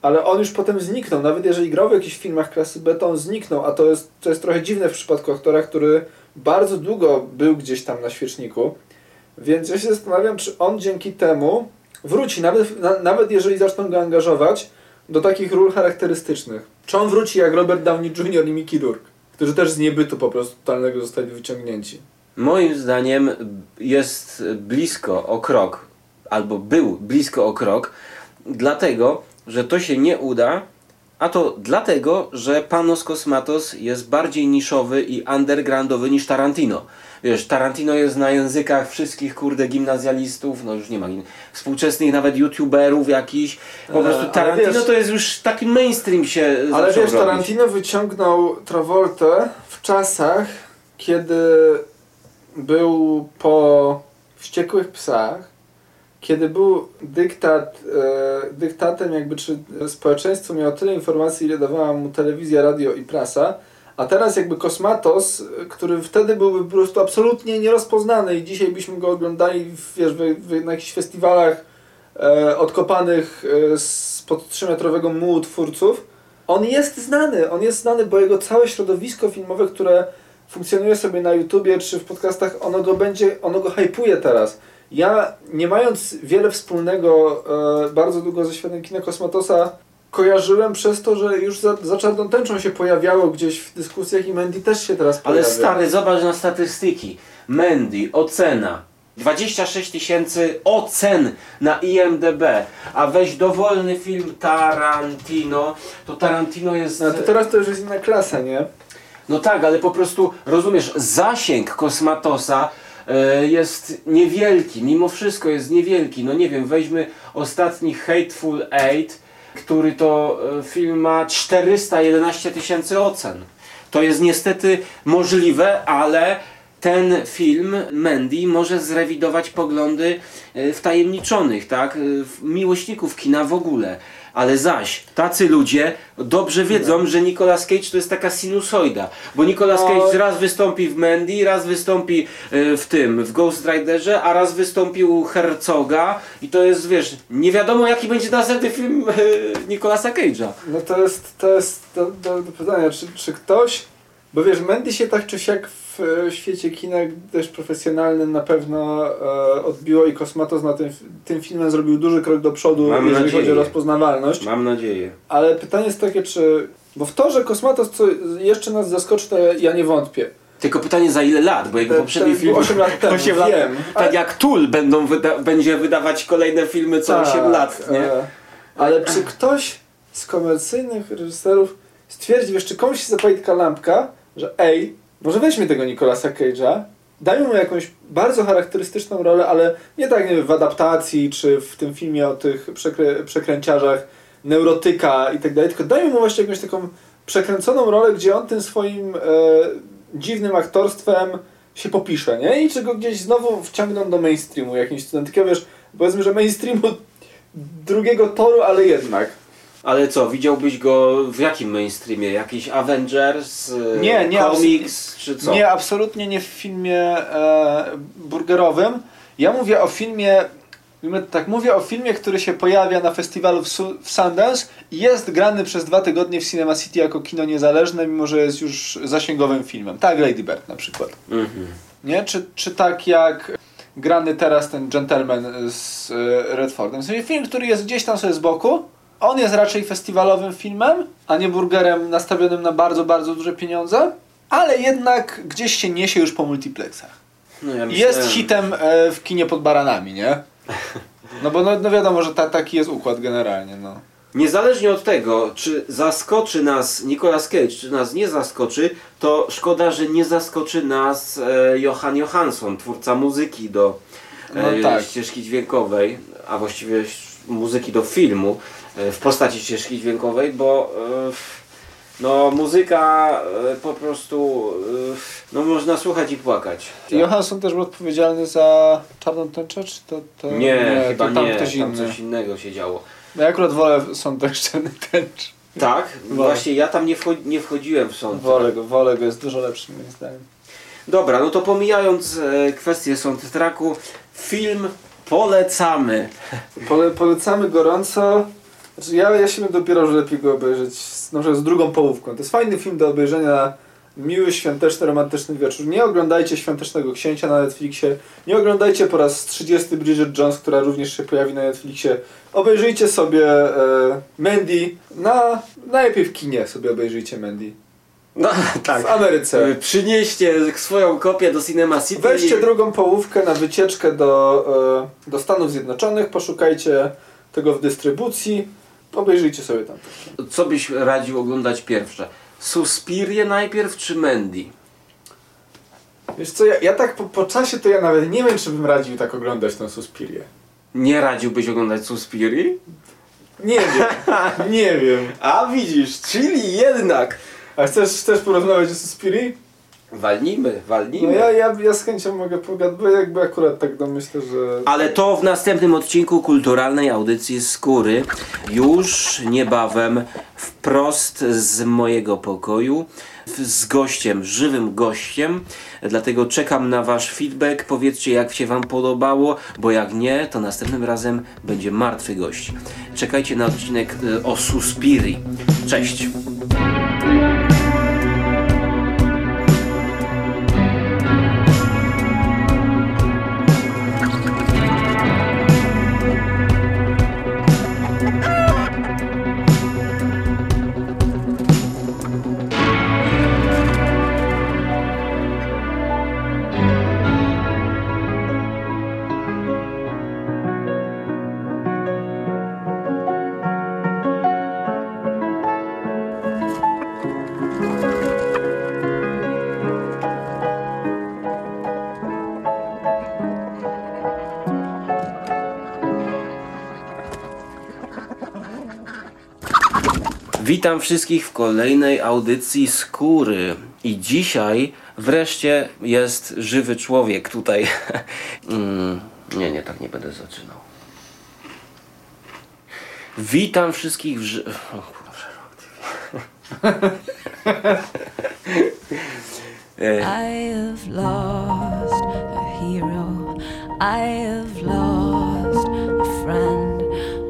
ale on już potem zniknął. Nawet jeżeli grał w jakichś filmach klasy B, to on zniknął. A to jest, to jest trochę dziwne w przypadku aktora, który bardzo długo był gdzieś tam na świeczniku. Więc ja się zastanawiam, czy on dzięki temu wróci, nawet, na, nawet jeżeli zaczną go angażować do takich ról charakterystycznych. Czy on wróci jak Robert Downey junior i Mickey Rourke, którzy też z niebytu po prostu totalnego zostali wyciągnięci? Moim zdaniem jest blisko o krok, albo był blisko o krok, dlatego, że to się nie uda A to dlatego, że Panos Kosmatos jest bardziej niszowy i undergroundowy niż Tarantino. Wiesz, Tarantino jest na językach wszystkich, kurde, gimnazjalistów, no już nie ma, współczesnych nawet youtuberów jakichś. Po prostu Tarantino wiesz, to jest już taki mainstream się ale wiesz, robić. Tarantino wyciągnął Travoltę w czasach, kiedy był po Wściekłych Psach, kiedy był dyktat, e, dyktatem jakby, czy społeczeństwo miało tyle informacji, ile dawała mu telewizja, radio i prasa, a teraz jakby Kosmatos, który wtedy byłby po prostu absolutnie nierozpoznany i dzisiaj byśmy go oglądali w, wiesz, w, w, na jakichś festiwalach e, odkopanych e, spod trzymetrowego mułu twórców, on jest znany, on jest znany, bo jego całe środowisko filmowe, które funkcjonuje sobie na YouTubie czy w podcastach, ono go będzie, ono go hypuje teraz. Ja, nie mając wiele wspólnego e, bardzo długo ze światem kina Kosmatosa, kojarzyłem przez to, że już za, za czarną tęczą się pojawiało gdzieś w dyskusjach i Mandy też się teraz pojawia. Ale stary, zobacz na statystyki. Mandy, ocena. dwadzieścia sześć tysięcy ocen na I M D B, a weź dowolny film Tarantino, to Tarantino jest... No to teraz to już jest inna klasa, nie? No tak, ale po prostu, rozumiesz, zasięg Kosmatosa jest niewielki, mimo wszystko jest niewielki. No nie wiem, weźmy ostatni Hateful Eight, który to film ma czterysta jedenaście tysięcy ocen. To jest niestety możliwe, ale ten film Mandy może zrewidować poglądy wtajemniczonych, tak? Miłośników kina w ogóle. Ale zaś, tacy ludzie dobrze wiedzą, że Nicolas Cage to jest taka sinusoida. Bo Nicolas Cage raz wystąpi w Mandy, raz wystąpi w tym, w Ghost Riderze, a raz wystąpił Hercoga. I to jest, wiesz, nie wiadomo jaki będzie następny film Nicolasa Cage'a. No to jest, to jest do, do, do pytania, czy, czy ktoś... Bo wiesz, Mandy się tak czy siak w świecie kina też profesjonalnym na pewno e, odbiło i Kosmatos na tym, tym filmem zrobił duży krok do przodu, Mam jeżeli nadzieję. chodzi o rozpoznawalność. Mam nadzieję. Ale pytanie jest takie, czy... Bo w to, że Kosmatos co jeszcze nas zaskoczy, to ja nie wątpię. Tylko pytanie za ile lat, bo jego poprzedni film... osiem lat temu, osiem lat, wiem. Tak ale... jak Tool będą wyda będzie wydawać kolejne filmy co tak, osiem lat, nie? E, ale czy ktoś z komercyjnych reżyserów stwierdzi, wiesz, czy komuś się zapali taka lampka, że ej, może weźmy tego Nicolasa Cage'a, dajmy mu jakąś bardzo charakterystyczną rolę, ale nie tak, nie wiem, w adaptacji, czy w tym filmie o tych przekrę przekręciarzach, neurotyka i tak dalej, tylko dajmy mu właśnie jakąś taką przekręconą rolę, gdzie on tym swoim e, dziwnym aktorstwem się popisze, nie? I czy go gdzieś znowu wciągną do mainstreamu, jakimś studentykiem, wiesz, powiedzmy, że mainstreamu drugiego toru, ale jednak. Ale co, widziałbyś go w jakim mainstreamie? Jakiś Avengers, nie, nie, comics czy co? Nie, absolutnie nie w filmie e, burgerowym. Ja mówię o filmie, tak mówię o filmie, który się pojawia na festiwalu w, w Sundance i jest grany przez dwa tygodnie w Cinema City jako kino niezależne, mimo że jest już zasięgowym filmem. Tak, Lady Bird na przykład. Mhm. Nie? Czy, czy tak jak grany teraz ten Gentleman z Redfordem. Czyli film, który jest gdzieś tam sobie z boku. On jest raczej festiwalowym filmem, a nie burgerem nastawionym na bardzo, bardzo duże pieniądze, ale jednak gdzieś się niesie już po multiplexach. No ja myślałem... Jest hitem e, w kinie pod baranami, nie? No bo no, no wiadomo, że ta, taki jest układ generalnie, no. Niezależnie od tego, czy zaskoczy nas Nicolas Cage, czy nas nie zaskoczy, to szkoda, że nie zaskoczy nas e, Johan Johansson, twórca muzyki do e, no, tak. ścieżki dźwiękowej, a właściwie muzyki do filmu, w postaci ścieżki dźwiękowej, bo no, muzyka po prostu no, można słuchać i płakać. Tak. Johansson też był odpowiedzialny za Czarną tęczę, czy to, to... Nie, nie, chyba to tam nie, ktoś tam inny. Coś innego się działo. No ja akurat wolę Sontag Czarnej tęczy. Tak? Wolę. Właśnie ja tam nie, wchodzi, nie wchodziłem w Sontag. Wolę go, wolę go, jest dużo lepszy moim zdaniem. Dobra, no to pomijając e, kwestię soundtracku, film polecamy. Pole, polecamy gorąco. Znaczy ja, ja się dopiero, że lepiej go obejrzeć z, na przykład z drugą połówką. To jest fajny film do obejrzenia, miły, świąteczny, romantyczny wieczór. Nie oglądajcie Świątecznego Księcia na Netflixie. Nie oglądajcie po raz trzydziesty Bridget Jones, która również się pojawi na Netflixie. Obejrzyjcie sobie e, Mandy. Na, najlepiej w kinie sobie obejrzyjcie Mandy. No tak. W Ameryce. Przynieście swoją kopię do Cinema City. Weźcie i... drugą połówkę na wycieczkę do, e, do Stanów Zjednoczonych. Poszukajcie tego w dystrybucji. Obejrzyjcie sobie tam. Co byś radził oglądać pierwsze? Suspirię najpierw czy Mandy? Wiesz co, ja, ja tak po, po czasie to ja nawet nie wiem, czy bym radził tak oglądać tą Suspirię. Nie radziłbyś oglądać Suspirii? Nie wiem, nie wiem. A widzisz, czyli jednak. A chcesz, chcesz porozmawiać o Suspirii? Walnijmy, walnijmy. No ja, ja, ja z chęcią mogę pogadać, bo jakby akurat tak domyślę, że... Ale to w następnym odcinku kulturalnej audycji Skóry. Już niebawem wprost z mojego pokoju. Z gościem, żywym gościem. Dlatego czekam na wasz feedback. Powiedzcie, jak się wam podobało, bo jak nie, to następnym razem będzie martwy gość. Czekajcie na odcinek o Suspirii. Cześć! Witam wszystkich w kolejnej audycji Skóry i dzisiaj wreszcie jest żywy człowiek tutaj. mm, nie, nie, tak nie będę zaczynał. Witam wszystkich w ży... O kurwa, I have lost a hero, I have lost a friend,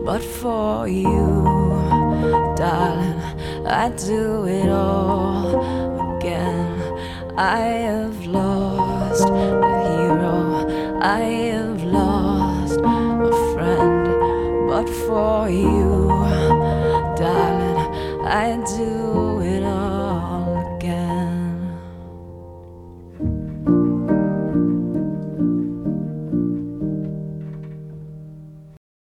but for you darling, I'd do it all again. I have lost a hero, I have lost a friend, but for you, darling, I'd do it all.